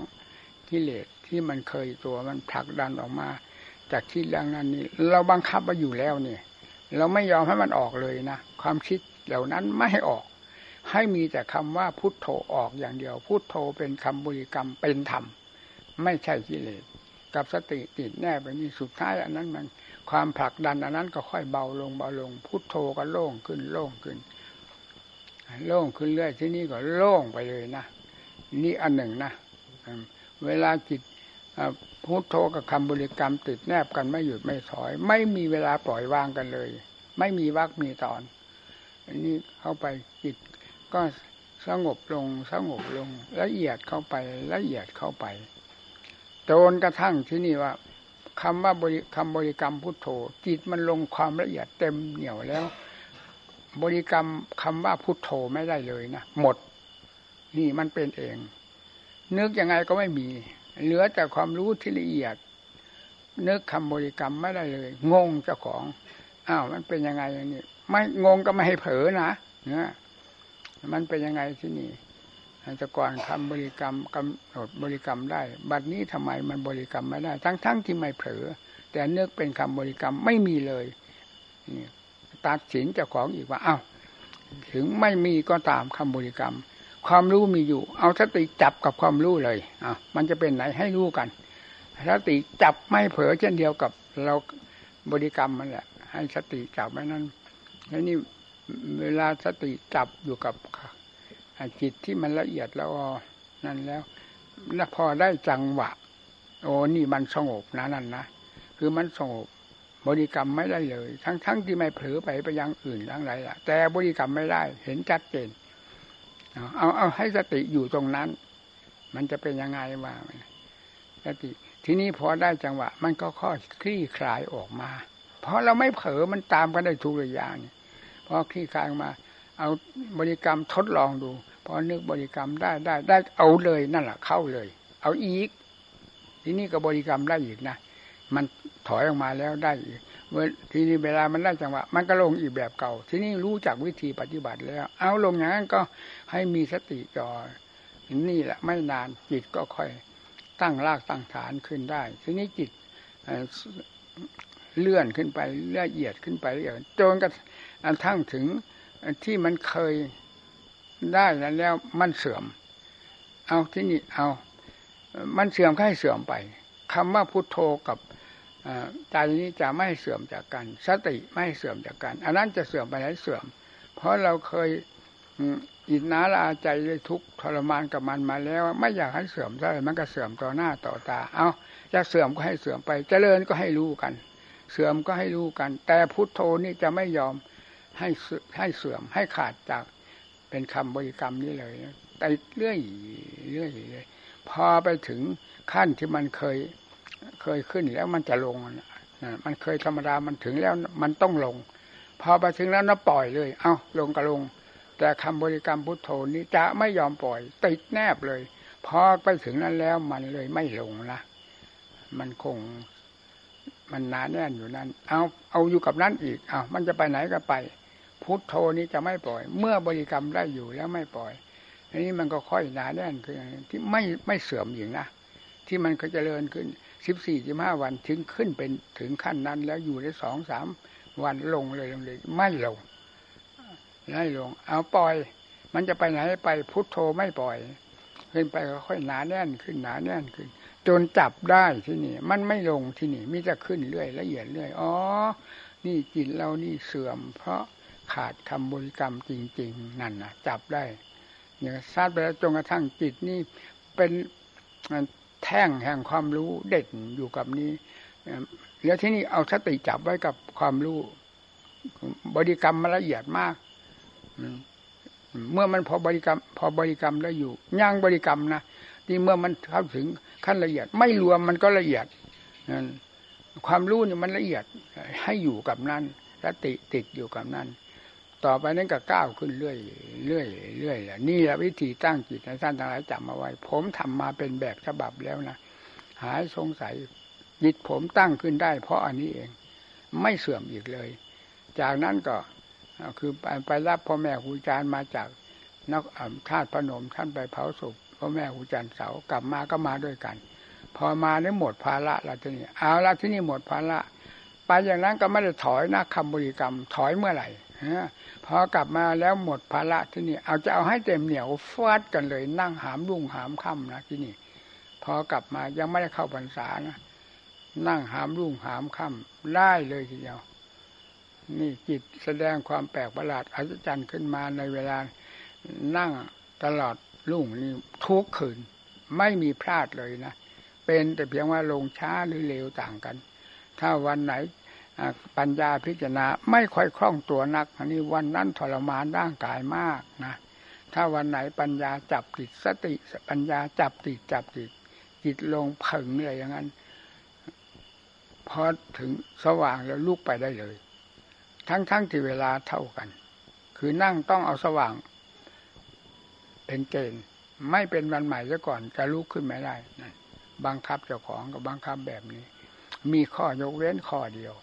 กิเลสที่มันเคยตัวมันผลักดันออกมาจากคิดเรื่องนั้นนี่เราบังคับมาอยู่แล้วนี่เราไม่ยอมให้มันออกเลยนะความคิดเหล่านั้นไม่ให้ออกให้มีแต่คำว่าพุทโธออกอย่างเดียวพุทโธเป็นคำบริกรรมเป็นธรรมไม่ใช่กิเลสกับสติติดแน่แบบนี้สุดท้ายอันนั้นมันความผลักดันอันนั้นก็ค่อยเบาลงเบาลงพุทโธก็โล่งขึ้นโล่งขึ้นโล่งขึ้นเรื่อยที่นี่ก็โล่งไปเลยนะนี่อันหนึ่งนะเวลาจิตพุทโธกับคำบริกรรมติดแนบกันไม่หยุดไม่ถอยไม่มีเวลาปล่อยวางกันเลย ไม่มีวรรคมีตอนอันนี้เข้าไปจิตก็สงบลงสงบลงละเอียดเข้าไปละเอียดเข้าไปจนกระทั่งที่นี่ว่าคำว่าบริคำบริกรรมพุทโธจิตมันลงความละเอียดเต็มเหนี่ยวแล้วบริกรรมคำว่าพุทโธไม่ได้เลยนะหมดนี่มันเป็นเองนึกยังไงก็ไม่มีเหลือแต่ความรู้ที่ละเอียดนึกคำบริกรรมไม่ได้เลยงงเจ้าของอ้าวมันเป็นยังไงอย่างนี้ไม่งงก็ไม่ให้เผลอนะเนี่ยมันเป็นยังไงที่นี่แต่ก่อนคำบริกรรมกำหนดบริกรรมได้บัดนี้ทำไมมันบริกรรมไม่ได้ทั้งๆ ท, ที่ไม่เผลอแต่นึกเป็นคำบริกรรมไม่มีเลยนี่ตัดสินเจ้าของอีกว่าอ้าวถึงไม่มีก็ตามคำบริกรรมความรู้มีอยู่เอาสติจับกับความรู้เลยอ้าวมันจะเป็นไหนให้รู้กันสติจับไม่เผลอเช่นเดียวกับเราบริกรรมมันแหละให้สติจับไว้นั้นแล้วนี่เวลาสติจับอยู่กับจิตที่มันละเอียดแล้วนั่นแล้วแล้วพอได้จังหวะโอ้นี่มันสงบนะนั่นนะคือมันสงบบริกรรมไม่ได้เลยทั้งๆ ท, ที่ไม่เผลอไปไปยังอื่นทั้งหลายล่ะแต่บริกรรมไม่ได้เห็นชัดเจนเอาเอาให้สติอยู่ตรงนั้นมันจะเป็นยังไงวะสติทีนี้พอได้จังหวะมันก็ค่อยคลี่คลายออกมาเพราะเราไม่เผลอมันตามกันได้ทุกอย่างพอคลี่คลายออกมาเอาบริกรรมทดลองดูพอนึกบริกรรมได้ได้ได้เอาเลยนั่นแหละเข้าเลยเอาอีกทีนี้ก็บริกรรมได้อีกนะมันถอยออกมาแล้วได้อีกทีนี้เวลามันได้จังหวะมันก็ลงอีกแบบเก่าทีนี้รู้จักวิธีปฏิบัติแล้วเอาลงอย่างนั้นก็ให้มีสติจอนี่แหละไม่นานจิตก็ค่อยตั้งรากตั้งฐานขึ้นได้ทีนี้จิตเลื่อนขึ้นไปละเอียดขึ้นไปละเอียดจนกระทั่งถึงที่มันเคยได้แล้วแล้วมันเสื่อมเอาที่นี่เอามันเสื่อมก็ให้เสื่อมไปคำว่าพุทโธกับใจนี้จะไม่เสื่อมจากกันสติไม่เสื่อมจากกันอันนั้นจะเสื่อมไปไหนเสื่อมเพราะเราเคยอิจฉาละอาใจด้วยทุกทรมานกับมันมาแล้วไม่อยากให้เสื่อมซะเลยมันก็เสื่อมต่อหน้าต่อตาเอาจะเสื่อมก็ให้เสื่อมไปเจริญก็ให้รู้กันเสื่อมก็ให้รู้กันแต่พุทโธนี่จะไม่ยอมให้ให้เสื่อมให้ขาดจากเป็นคำบริกรรมนี้เลยไปเรื่อยเรื่อยเลยพอไปถึงขั้นที่มันเคยเคยขึ้นแล้วมันจะลงนะมันเคยธรรมดามันถึงแล้วมันต้องลงพอไปถึงแล้วน่ะปล่อยเลยเอ้าลงก็ลงแต่คำบริกรรมพุทโธนี้จะไม่ยอมปล่อยติดแนบเลยพอไปถึงนั้นแล้วมันเลยไม่ลงนะมันคงมันหนาแน่นอยู่นั้นเอาเอาอยู่กับนั้นอีกเอามันจะไปไหนก็ไปพุทโธนี้จะไม่ปล่อยเมื่อบริกรรมได้อยู่แล้วไม่ปล่อยอันนี้มันก็ค่อยหนาแน่นคือที่ไม่ไม่เสื่อมอย่างนะที่มันก็เจริญขึ้นสิบสี่สิบห้าวันถึงขึ้นเป็นถึงขั้นนั้นแล้วอยู่ได้สองสามวันลงเลยลงเลยไม่ลงไม่ลงเอาปล่อยมันจะไปไหนไปพุทโธไม่ปล่อยขึ้นไปก็ค่อยหนาแน่นขึ้นหนาแน่นขึ้นจนจับได้ที่นี่มันไม่ลงที่นี่มิจะขึ้นเรื่อยละเอียดเรื่อยอ๋อนี่จิตเรานี่เสื่อมเพราะขาดคำบริกรรมจริงๆนั่นนะจับได้เนี่ยทราบไปแล้วจนกระทั่งจิตนี่เป็นแท่งแห่งความรู้เด่นอยู่กับนี้แล้วที่นี่เอาสติจับไว้กับความรู้บริกรรมมันละเอียดมากเมื่อมันพอบริกรรมพอบริกรรมแล้วอยู่ย่างบริกรรมนะที่เมื่อมันเข้าถึงขั้นละเอียดไม่รวมมันก็ละเอียดความรู้เนี่ยมันละเอียดให้อยู่กับนั่นสติติดอยู่กับนั่นต่อไปนั้นก็ก้าวขึ้นเรื่อยเรื่อยเรื่อยนี่แหละวิธีตั้งจิตในท่านทั้งหลายจำเอาไว้ผมทำมาเป็นแบบฉบับแล้วนะหายสงสัยจิตผมตั้งขึ้นได้เพราะอันนี้เองไม่เสื่อมอีกเลยจากนั้นก็คือไปรับพ่อแม่ครูอาจารย์มาจากนักธาตุพนมท่านไปเผาศพพ่อแม่ครูอาจารย์เสากลับมาก็มาด้วยกันพอมาได้หมดภาระแล้วที่นี่เอาละที่นี่หมดภาระไปอย่างนั้นก็ไม่ได้ถอยนะคำบริกรรมถอยเมื่อไหร่พอกลับมาแล้วหมดภาระที่นี่เอาจะเอาให้เต็มเหนียวฟาดกันเลยนั่งหามรุ่งหามค่ำนะที่นี่พอกลับมายังไม่ได้เข้าพรรษานะนั่งหามรุ่งหามค่ำได้เลยทีเดียวนี่จิตแสดงความแปลกประหลาดอัศจรรย์ขึ้นมาในเวลานั่งตลอดรุ่งนี่ทุกคืนไม่มีพลาดเลยนะเป็นแต่เพียงว่าลงช้าหรือเร็วต่างกันถ้าวันไหน ปัญญาพิจารณาไม่ค่อยคล่องตัวนักอันนี้วันนั้นทรมานร่างกายมากนะถ้าวันไหนปัญญาจับติดสติปัญญาจับติดจับติดจิตลงผึ่งเหนื่อยอย่างนั้นพอถึงสว่างแล้วลุกไปได้เลยทั้งๆ ท, ที่เวลาเท่ากันคือนั่งต้องเอาสว่างเป็นเกณฑ์ไม่เป็นวันใหม่ซะก่อนจะลุกขึ้นไม่ได้นั่นบังคับเจ้าของกับบังคับแบบนี้มีข้อยกเว้นข้อเดียว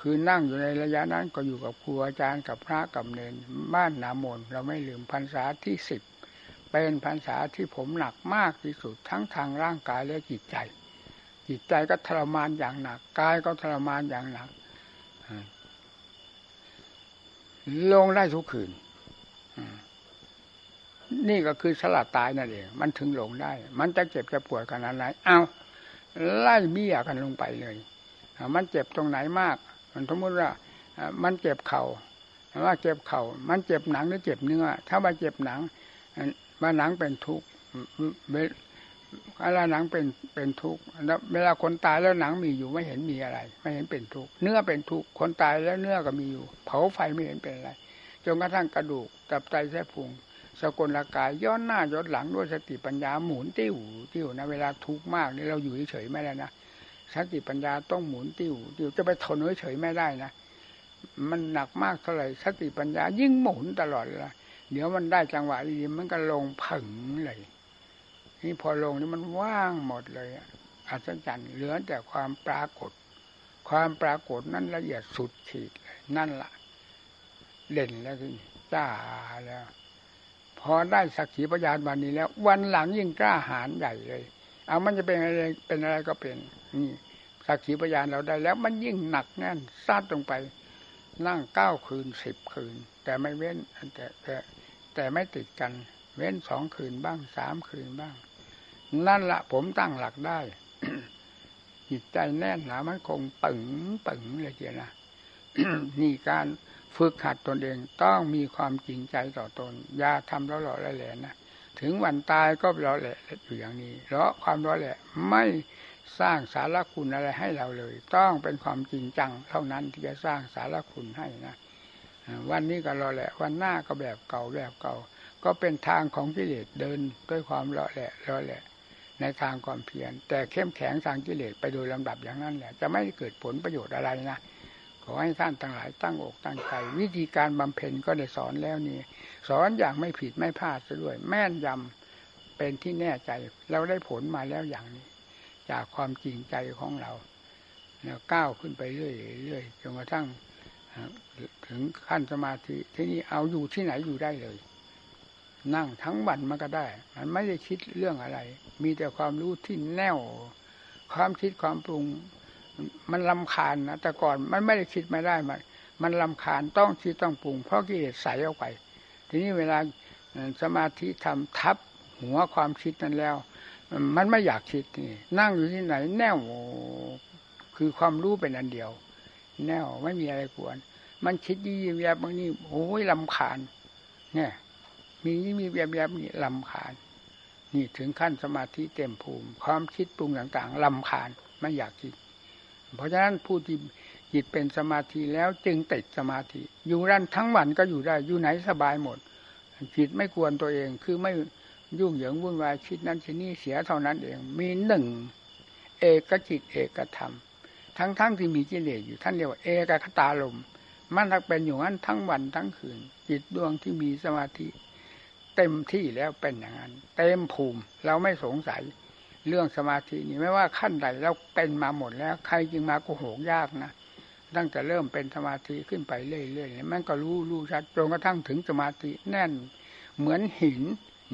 คือนั่งอยู่ในระยะนั้นก็อยู่กับครูอาจารย์กับพระกับเณรบ้านนามนเราไม่ลืมพรรษาที่สิบเป็นพรรษาที่ผมหนักมากที่สุดทั้งทางร่างกายและจิตใจจิตใจก็ทรมานอย่างหนักกายก็ทรมานอย่างหนักลงได้ทุกคืนนี่ก็คือสละตายนั่นเองมันถึงลงได้มันจะเจ็บจะปวดขนาดไหนเอาไล่เบี้ยกันลงไปเลยมันเจ็บตรงไหนมากมันสมมติว่ามันเจ็บเข่าว่าเจ็บเข่ามันเจ็บหนังหรือเจ็บเนื้อถ้าว่าเจ็บหนังว่าหนังเป็นทุกข์เวลาหนังเป็นเป็นทุกข์เวลาคนตายแล้วหนังมีอยู่ไม่เห็นมีอะไรไม่เห็นเป็นทุกข์เนื้อเป็นทุกข์คนตายแล้วเนื้อก็มีอยู่เผาไฟไม่เห็นเป็นอะไรจนกระทั่งกระดูกตับไตไส้พุงสกุลกายย้อนหน้าย้อนหลังด้วยสติปัญญาหมุนติ้วติ้วนะเวลาทุกข์มากนี่เราอยู่เฉยไม่ได้นะสติปัญญาต้องหมุนติ้วติ้วจะไปทนเฉยไม่ได้นะมันหนักมากเท่าไหร่สติปัญญายิ่งหมุนตลอดเลยเดี๋ยวมันได้จังหวะดีมันก็ลงผึ่งเลยนี่พอลงนี่มันว่างหมดเลยอัศจรรย์เหลือแต่ความปรากฏความปรากฏนั้นละเอียดสุดขีดเลยนั่นละเด่นแล้วที่จ้าแล้วพอได้สักขีพยานวันนี้แล้ววันหลังยิ่งกล้าหาญใหญ่เลยเอามันจะเป็นอะไรเป็นอะไรก็เป็นนี่สักขีพยานเราได้แล้วมันยิ่งหนักแน่นซาดลงไปนั่งเก้าคืนสิบคืนแต่ไม่เว้นแต่แต่แต่ไม่ติดกันเว้นสองคืนบ้างสามคืนบ้างนั่นละผมตั้งหลักได้ จิตใจแน่นหนามันคงปึ๋งปึ๋งเลยเจ้านะ นี่การฝึกหัดตนเองต้องมีความจริงใจต่อตนอย่าทำแล้วหล่อแหล่นะถึงวันตายก็หล่อแหล่อยู่อย่างนี้เพราะความหล่อแหล่ไม่สร้างสาระคุณอะไรให้เราเลยต้องเป็นความจริงจังเท่านั้นที่จะสร้างสาระคุณให้นะวันนี้ก็หล่อแหล่วันหน้าก็แบบเก่าแบบเก่าก็เป็นทางของกิเลสเดินด้วยความหล่อแหล่หล่อแหล่ในทางความเพียรแต่เข้มแข็งทางกิเลสไปโดยลำดับอย่างนั้นแหละจะไม่เกิดผลประโยชน์อะไรนะขอให้ท่านทั้งหลายตั้งอกตั้งใจวิธีการบำเพ็ญก็ได้สอนแล้วนี่สอนอย่างไม่ผิดไม่พลาดซะด้วยแม่นยำเป็นที่แน่ใจเราได้ผลมาแล้วอย่างนี้จากความจริงใจของเราแล้วก้าวขึ้นไปเรื่อยๆจนกระทั่งถึงขั้นสมาธิที่นี่เอาอยู่ที่ไหนอยู่ได้เลยนั่งทั้งวันมันก็ได้มันไม่ได้คิดเรื่องอะไรมีแต่ความรู้ที่แน่วความคิดความปรุงมันรำคาญนะแต่ก่อนมันไม่ได้คิดไม่ได้มันมันรำคาญต้องคิดต้องปรุงเพราะกิเลสใส่เอาไปทีนี้เวลาสมาธิทำทับหัวความคิดนั้นแล้วมันไม่อยากคิดนี่นั่งอยู่ที่ไหนแน่วคือความรู้เป็นอันเดียวแน่วไม่มีอะไรกวนมันคิดยี่ยี่แยบบางนี่โอ้ยรำคาญเนี่ยมียี่มีแยบแยบนี่รำคาญนี่ถึงขั้นสมาธิเต็มภูมิความคิดปรุงต่างๆรำคาญไม่อยากคิดเพราะฉะนั้นผู้ที่จิตเป็นสมาธิแล้วจึงติดสมาธิอยู่ด้านทั้งวันก็อยู่ได้อยู่ไหนสบายหมดจิตไม่กวนตัวเองคือไม่ยุ่งเหยิงวุ่นวายคิดนั้นคิดนี้เสียเท่านั้นเองมีหนึ่งเอกจิตเอกธรรมทั้งๆ ท, ที่มีกิเลสอยู่ท่านเรียกว่าเอกคตารมณ์มันถ้าเป็นอยู่นั้นทั้งวันทั้งคืนจิตดวงที่มีสมาธิเต็มที่แล้วเป็นอย่างนั้นเต็มภูมิเราไม่สงสัยเรื่องสมาธินี่ไม่ว่าขั้นใดเราเป็นมาหมดแล้วใครจึงมาโกหกยากนะตั้งแต่เริ่มเป็นสมาธิขึ้นไปเรื่อยๆมันก็รู้รู้ชัดจนกระทั่งถึงสมาธิแน่นเหมือนหิน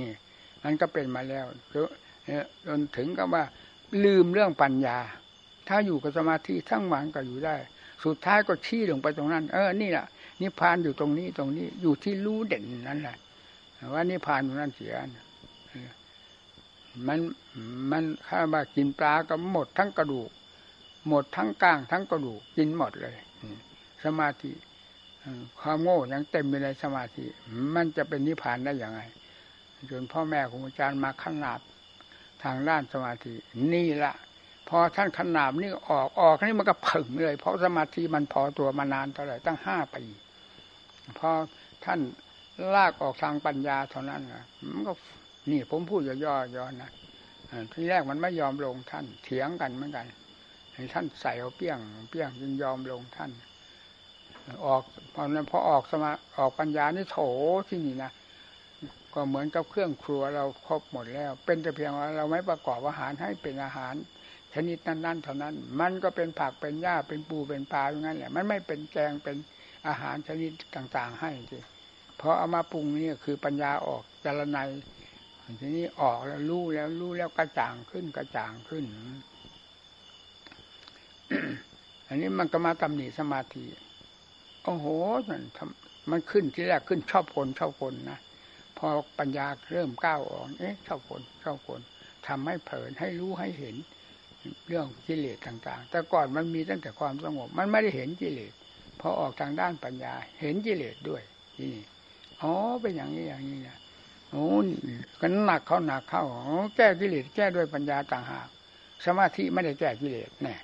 นี่มันก็เป็นมาแล้วจนถึงกับว่าลืมเรื่องปัญญาถ้าอยู่กับสมาธิทั้งวันก็อยู่ได้สุดท้ายก็ชี้ลงไปตรงนั้นเออนี่แหละนิพพานอยู่ตรงนี้ตรงนี้อยู่ที่รู้เด่นนั่นแหละว่านิพพานอยู่นั่นเสียมันมันถ้าว่ากินปลาก็หมดทั้งกระดูกหมดทั้งก้างทั้งกระดูกกินหมดเลยสมาธิความโง่ยังเต็มอยู่ในสมาธิมันจะเป็นนิพพานได้อย่างไรจนพ่อแม่ของอาจารย์มาขนาดทางด้านสมาธินี่ละ พอท่านขนาบนี่ออกออกนี่มันก็ผึ่งเลยเพราะสมาธิมันพอตัวมานานเท่าไหร่ตั้งห้าปีพอท่านลากออกทางปัญญาเท่านั้นนะมันก็นี่ผมพูดย่อๆย้อนนะที่แรกมันไม่ยอมลงท่านเถียงกันเหมือนกันท่านใส่เอาเปี้ยงเปี้ยงจึงยอมลงท่านออกพอพอออกสมาออกปัญญานี่โถที่นี่นะก็เหมือนกับเครื่องครัวเราครบหมดแล้วเป็นแต่เพียงว่าเราไม่ประกอบอาหารให้เป็นอาหารชนิดนั้นๆเท่านั้นมันก็เป็นผักเป็นหญ้าเป็นปูเป็นปลาอย่างนั้นแหละมันไม่เป็นแกงเป็นอาหารชนิดต่างๆให้จริงเพราะเอามาปรุงนี่คือปัญญาออกจารณัยทีนี้ออกแล้วรู้แล้วรู้แล้วกระจ่างขึ้นกระจ่างขึ้น อันนี้มันก็มาตำหนิสมาธิโอ้โหมันมันขึ้นที่แรกขึ้นชอบคนชอบคนนะพอปัญญาเริ่มก้าวออกเอ๊ะชอบคนชอบคนทำให้เผลอให้รู้ให้เห็นเรื่องกิเลสต่างๆแต่ก่อนมันมีตั้งแต่ความสงบมันไม่ได้เห็นกิเลสพอออกทางด้านปัญญาเห็นกิเลสด้วยนี่อ๋อเป็นอย่างนี้อย่างนี้นะโอ้กันหนักเข้าหนักเข้าแก้กิเลสแก้ด้วยปัญญาต่างหากสมาธิไม่ได้แก้กิเลสแน่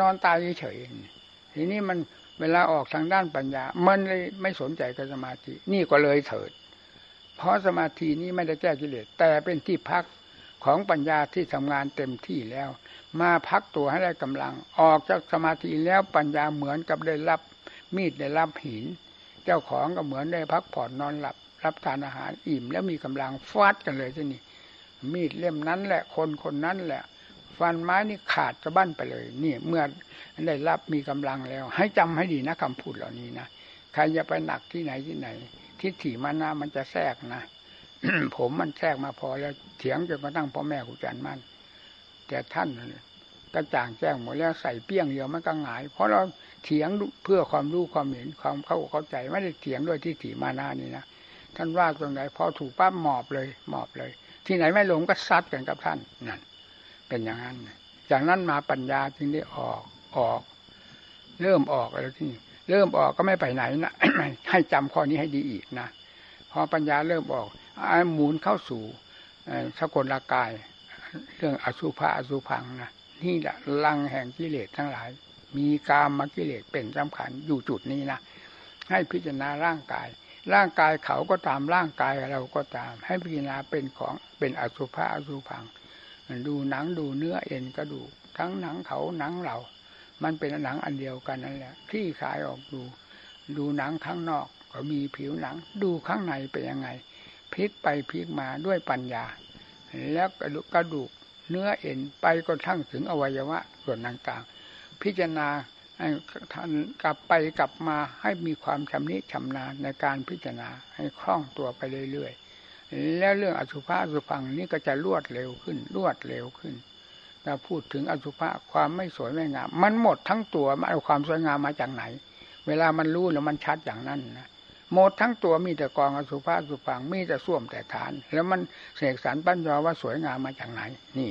นอนตายเฉยๆทีนี้มันเวลาออกทางด้านปัญญามันเลยไม่สนใจกับสมาธินี่ก็เลยเถิดเพราะสมาธินี้ไม่ได้แก้กิเลสแต่เป็นที่พักของปัญญาที่ทำงานเต็มที่แล้วมาพักตัวให้ได้กำลังออกจากสมาธิแล้วปัญญาเหมือนกับได้รับมีดได้รับหินเจ้าของก็เหมือนได้พักผ่อนนอนหลับรับทานอาหารอิ่มแล้วมีกำลังฟาดกันเลยที่นี่มีดเล่มนั้นแหละคนคนนั้นแหละฟันไม้นี่ขาดสะบั้นไปเลยนี่เมื่อได้รับมีกำลังแล้วให้จำให้ดีนะคำพูดเหล่านี้นะใครจะไปหนักที่ไหนที่ไหนทิฏฐิมานะมันจะแทรกนะ ผมมันแทรกมาพอแล้วเถียงจนกระทั่งพ่อแม่ครูอาจารย์มั่นแต่ท่านกระจ่างแจ้งหมดแล้วใส่เปี้ยงเดียวมันก็หงายเพราะเราเถียงเพื่อความรู้ความเห็นความเข้าเข้าใจไม่ได้เถียงด้วยทิฏฐิมานะนี่นะท่านว่าตรงไหนพอถูกปั๊บหมอบเลยหมอบเลยที่ไหนไม่หลงก็ซัดกันกับท่านนั่นเป็นอย่างนั้นจากนั้นมาปัญญาจึงได้ออกออกเริ่มออกแล้วที่เริ่มออกก็ไม่ไปไหนนะ ให้จำข้อนี้ให้ดีอีกนะพอปัญญาเริ่มออกหมุนเข้าสู่สกลกายเรื่องอสุภะอสุภังนะนี่แหละลังแห่งกิเลสทั้งหลายมีกามกิเลสเป็นสำคัญอยู่จุดนี้นะให้พิจารณาร่างกายร่างกายเขาก็ตามร่างกายเราก็ตามให้พิจารณาเป็นของเป็นอสุภะอสุภังดูหนังดูเนื้อเอ็นกระดูกทั้งหนังเขาหนังเรามันเป็นหนังอันเดียวกันนั่นแหละที่ขายออกดูดูหนังข้างนอกก็มีผิวหนังดูข้างในเป็นยังไงพลิกไปพลิกมาด้วยปัญญาแล้วกระดูกเนื้อเอ็นไปกระทั่งถึงอวัยวะส่วนต่างๆพิจารณาให้ท่านกลับไปกลับมาให้มีความชำนิชำนาญในการพิจารณาให้คล่องตัวไปเรื่อยๆแล้วเรื่องอสุภะอสุภังนี่ก็จะรวดเร็วขึ้นรวดเร็วขึ้นถ้าพูดถึงอสุภะความไม่สวยไม่งามมันหมดทั้งตัวมันเอาความสวยงามมาจากไหนเวลามันรู้แล้วมันชัดอย่างนั้นนะหมดทั้งตัวมีแต่กองอสุภะอสุภังมีแต่ส้วมแต่ฐานแล้วมันเสกสรรปั้นยอว่าสวยงามมาจากไหนนี่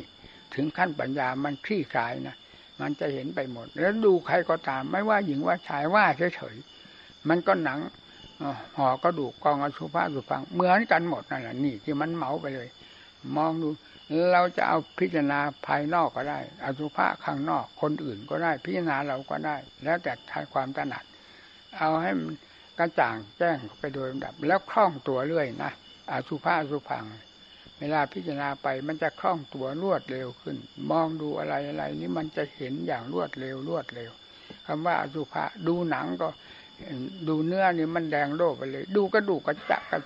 ถึงขั้นปัญญามันคลี่คลายนะมันจะเห็นไปหมดแล้วดูใครก็ตามไม่ว่าหญิงว่าชายว่าเฉยๆมันก็หนังห่อกระดูกกองอสุภะอสุภังเหมือนกันหมดนั่นแหละนี่ที่มันเหมาไปเลยมองดูเราจะเอาพิจารณาภายนอกก็ได้อสุภะข้างนอกคนอื่นก็ได้พิจารณาเราก็ได้แล้วแต่ทายความถนัดเอาให้มันกระจ่างแจ้งไปโดยลำดับแล้วคล่องตัวเรื่อยนะอสุภะอสุภังเวลาพิจารณาไปมันจะคล่องตัวรวดเร็วขึ้นมองดูอะไรอะไรนี่มันจะเห็นอย่างรวดเร็วรวดเร็วคำว่าอสุภะดูหนังก็ดูเนื้อนี่มันแดงโลภไปเลยดูกระดูกกระจักกัน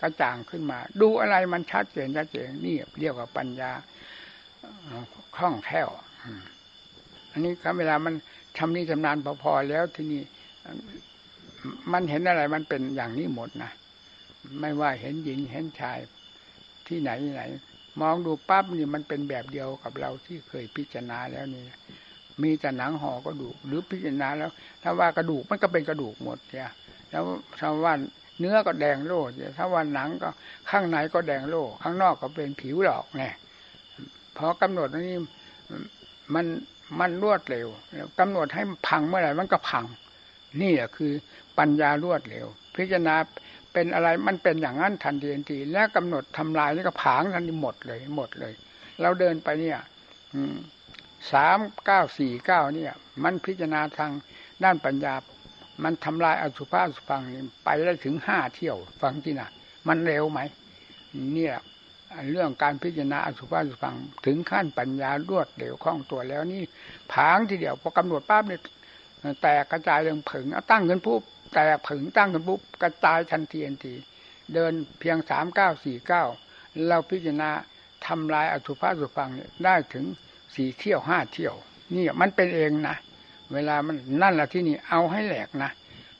กระจ่างขึ้นมาดูอะไรมันชัดเจนชัดเจนนี่เรียกว่าปัญญาคล่องแคล่วอันนี้ครับเวลามันทำนี่ทำนานพอๆแล้วที่นี่มันเห็นอะไรมันเป็นอย่างนี้หมดนะไม่ว่าเห็นหญิงเห็นชายที่ไหนไหนมองดูปั๊บนี่มันเป็นแบบเดียวกับเราที่เคยพิจารณาแล้วนี่มีแต่หนังห่อกระดูกหรือพิจารณาแล้วถ้าว่ากระดูกมันก็เป็นกระดูกหมดเนี่ยแล้วถ้าว่าเนื้อก็แดงโล่ถ้าวันหนังก็ข้างในก็แดงโล่ข้างนอกก็เป็นผิวหลอกไงพอกำหนดนี่มันมันรวดเร็วกำหนดให้พังเมื่อไหร่มันก็พังนี่แหละคือปัญญารวดเร็วพิจารณาเป็นอะไรมันเป็นอย่างนั้นทันทีทันทีแล้วกำหนดทำลายนี่ก็ผางทันทีหมดเลยหมดเลยเราเดินไปเนี่ย สามเก้าสี่เก้าเนี่ยมันพิจารณาทางด้านปัญญามันทำลายอสุภะอสุภังนี่ไปได้ถึงห้าเที่ยวฟังที่น่ะมันเร็วไหมเนี่ยเรื่องการพิจารณาอสุภะอสุภังถึงขั้นปัญญารวดเร็วคล่องตัวแล้วนี่ผางทีเดียวพอกำหนดปั๊บเนี่ยแตกกระจายเรื่องผึ่งเอาตั้งขึ้นปุ๊บแตกผึ่งตั้งขึ้นปุ๊บกระจายทันทีทันทีเดินเพียงสามเก้าสี่เก้าเราพิจารณาทำลายอสุภะอสุภังเนี่ยได้ถึงสี่เที่ยวห้าเที่ยวนี่มันเป็นเองนะเวลามันนั่นแหละที่นี่เอาให้แหลกนะ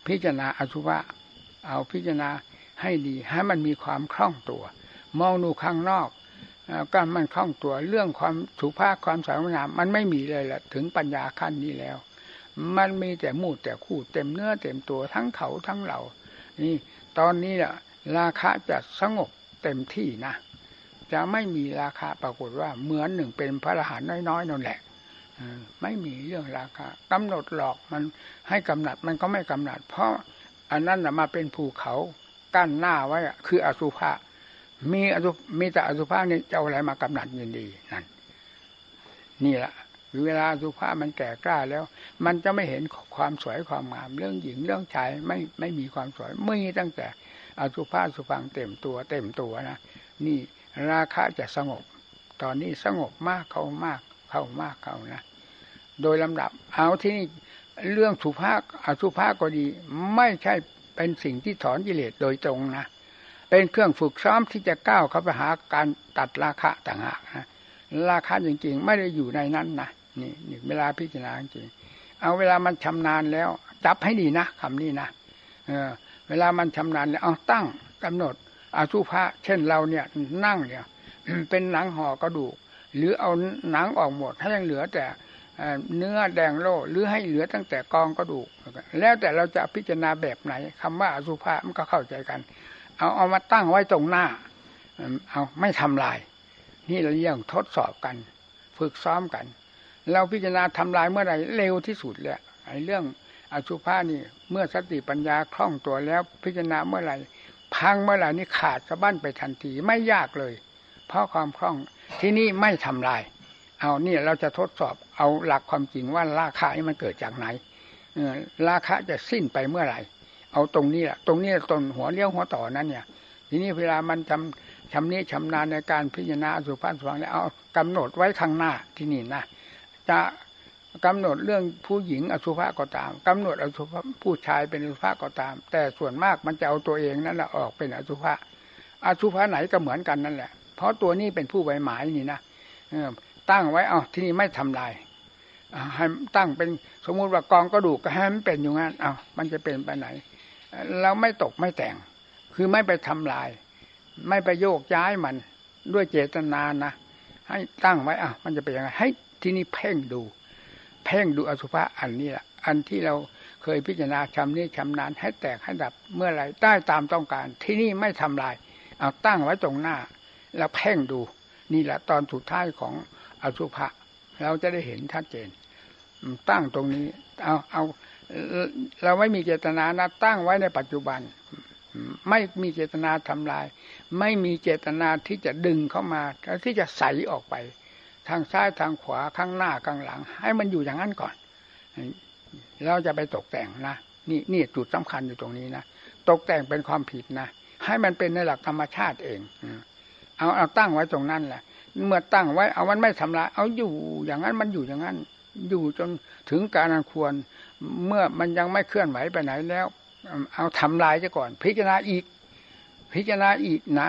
พิจารณาอสุภะเอาพิจารณาให้ดีให้มันมีความคล่องตัวมองดูข้างนอกก็มันคล่องตัวเรื่องความสุภาพความสวยงามมันไม่มีเลยแหละถึงปัญญาขั้นนี้แล้วมันมีแต่มูดแต่คู่เต็มเนื้อเต็มตัวทั้งเขาทั้งเรานี่ตอนนี้ล่ะราคะจะสงบเต็มที่นะจะไม่มีราคาปรากฏว่าเหมือนหนึ่งเป็นพระอรหันต์น้อยๆนั่นแหละไม่มีเรื่องราคากำหนดหลอกมันให้กำหนัดมันก็ไม่กำหนัดเพราะอันนั้นมาเป็นภูเขากั้นหน้าไว้คืออสุภะมีอสุมีแต่อสุภะนี่จะเอาอะไรมากำหนัดยินดีนั่นนี่แหละเวลาอสุภะมันแก่กล้าแล้วมันจะไม่เห็นความสวยความงามเรื่องหญิงเรื่องชายไม่ไม่มีความสวยไม่ตั้งแต่อสุภะสุภังเต็มตัวเต็มตัวนะนี่ราคะจะสงบตอนนี้สงบมากเข้ามากเข้ามากเข้านะโดยลำดับเอาที่นี่เรื่องสุภาพอสุภาพก็ดีไม่ใช่เป็นสิ่งที่ถอนกิเลสโดยตรงนะเป็นเครื่องฝึกซ้อมที่จะก้าวเข้าไปหาการตัดราคะต่างหากนะราคะจริงๆไม่ได้อยู่ในนั้นนะนี่เวลาพิจารณาจริงเอาเวลามันชำนาญแล้วจับให้ดีนะคำนี้นะ เออ เวลามันชำนาญแล้วเอาตั้งกำหนดอสุภะเช่นเราเนี่ยนั่งเนี่ยเป็นหนังห่อกระดูกหรือเอาหนังออกหมดถ้ายังเหลือแต่เนื้อแดงโล่หรือให้เหลือตั้งแต่กองกระดูกแล้วแต่เราจะพิจารณาแบบไหนคำว่าอสุภะมันก็เข้าใจกันเอาเอามาตั้งไว้ตรงหน้าเอาไม่ทำลายนี่เราเรียกทดสอบกันฝึกซ้อมกันเราพิจารณาทำลายเมื่อไหร่เร็วที่สุดแหละไอ้เรื่องอสุภะนี่เมื่อสติปัญญาคล่องตัวแล้วพิจารณาเมื่อไหร่พังเมื่อไหร่นี่ขาดสะบั้นไปทันทีไม่ยากเลยเพราะความคล่องที่นี่ไม่ทำลายเอานี่เราจะทดสอบเอาหลักความจริงว่าราคะมันเกิดจากไหนราคะจะสิ้นไปเมื่อไหร่เอาตรงนี้แหละตรงนี้ต้นหัวเลี้ยวหัวต่อนั้นเนี่ยทีนี้เวลามันทำชำนิชำนาญในการพิจารณาอสุภะสว่างแล้วเอากำหนดไว้ข้างหน้าที่นี่นะจะกำหนดเรื่องผู้หญิงอสุภะก็ตามกำหนดอสุภะผู้ชายเป็นอสุภะก็ตามแต่ส่วนมากมันจะเอาตัวเองนั่นแหละออกเป็นอสุภะอสุภะไหนก็เหมือนกันนั่นแหละเพราะตัวนี้เป็นผู้ใบหมายนี่นะตั้งไว้เอาที่นี่ไม่ทำลายให้ตั้งเป็นสมมติว่ากองกระดูกก็ให้มันเป็นอยู่งั้นเอามันจะเป็นไปไหนเราไม่ตกไม่แต่งคือไม่ไปทำลายไม่ไปโยกย้ายมันด้วยเจตนานะให้ตั้งไว้เอามันจะเป็นยังไงให้ที่นี่เพ่งดูเพ่งดูอสุภะอันนี้แหละอันที่เราเคยพิจารณาชำนิชำนาญให้แตกให้ดับเมื่อไรได้ตามต้องการที่นี่ไม่ทำลายเอาตั้งไว้ตรงหน้าแล้วเพ่งดูนี่แหละตอนสุดท้ายของอสุภะเราจะได้เห็นชัดเจนตั้งตรงนี้เอาเอาเราไม่มีเจตนานะตั้งไว้ในปัจจุบันไม่มีเจตนาทำลายไม่มีเจตนาที่จะดึงเข้ามาที่จะใสออกไปทางซ้ายทางขวาข้างหน้าข้างหลังให้มันอยู่อย่างนั้นก่อนเราจะไปตกแต่งนะนี่นี่จุดสำคัญอยู่ตรงนี้นะตกแต่งเป็นความผิดนะให้มันเป็นในหลักธรรมชาติเองเอาเอาตั้งไว้ตรงนั้นแหละเมื่อตั้งไว้เอามันไม่ทำลายเอาอยู่อย่างนั้นมันอยู่อย่างนั้นอยู่จนถึงการอันควรเมื่อมันยังไม่เคลื่อนไหวไปไหนแล้วเอาทำลายซะก่อนพิจารณาอีกพิจารณาอีกนะ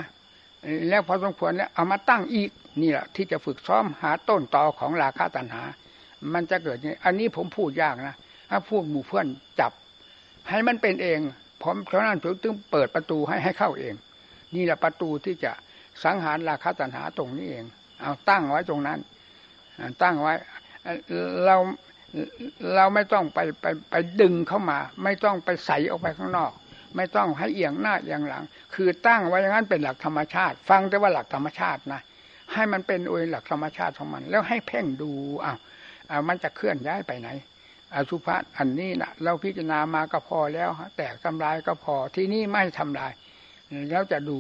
แล้วพอสมควรแล้วเอามาตั้งอีกนี่แหละที่จะฝึกซ้อมหาต้นตอของราคะตัณหามันจะเกิดอย่างอันนี้ผมพูดยากนะถ้าพูดหมู่เพื่อนจับให้มันเป็นเองผมเพราะนั้นผมจึงเปิดประตูให้ให้เข้าเองนี่แหละประตูที่จะสังหารราคะตัณหาตรงนี้เองเอาตั้งไว้ตรงนั้นตั้งไว้เราเราไม่ต้องไปไปไปดึงเข้ามาไม่ต้องไปใส่ออกไปข้างนอกไม่ต้องให้เอียงหน้าเอียงหลังคือตั้งไว้อย่างนั้นเป็นหลักธรรมชาติฟังแต่ว่าหลักธรรมชาตินะให้มันเป็นโดยหลักธรรมชาติของมันแล้วให้เพ่งดูอ้าวมันจะเคลื่อนย้ายไปไหนอสุภะอันนี้นะเราพิจารณามาก็พอแล้วแตกทำลายก็พอที่นี่ไม่ทำลายแล้วจะดู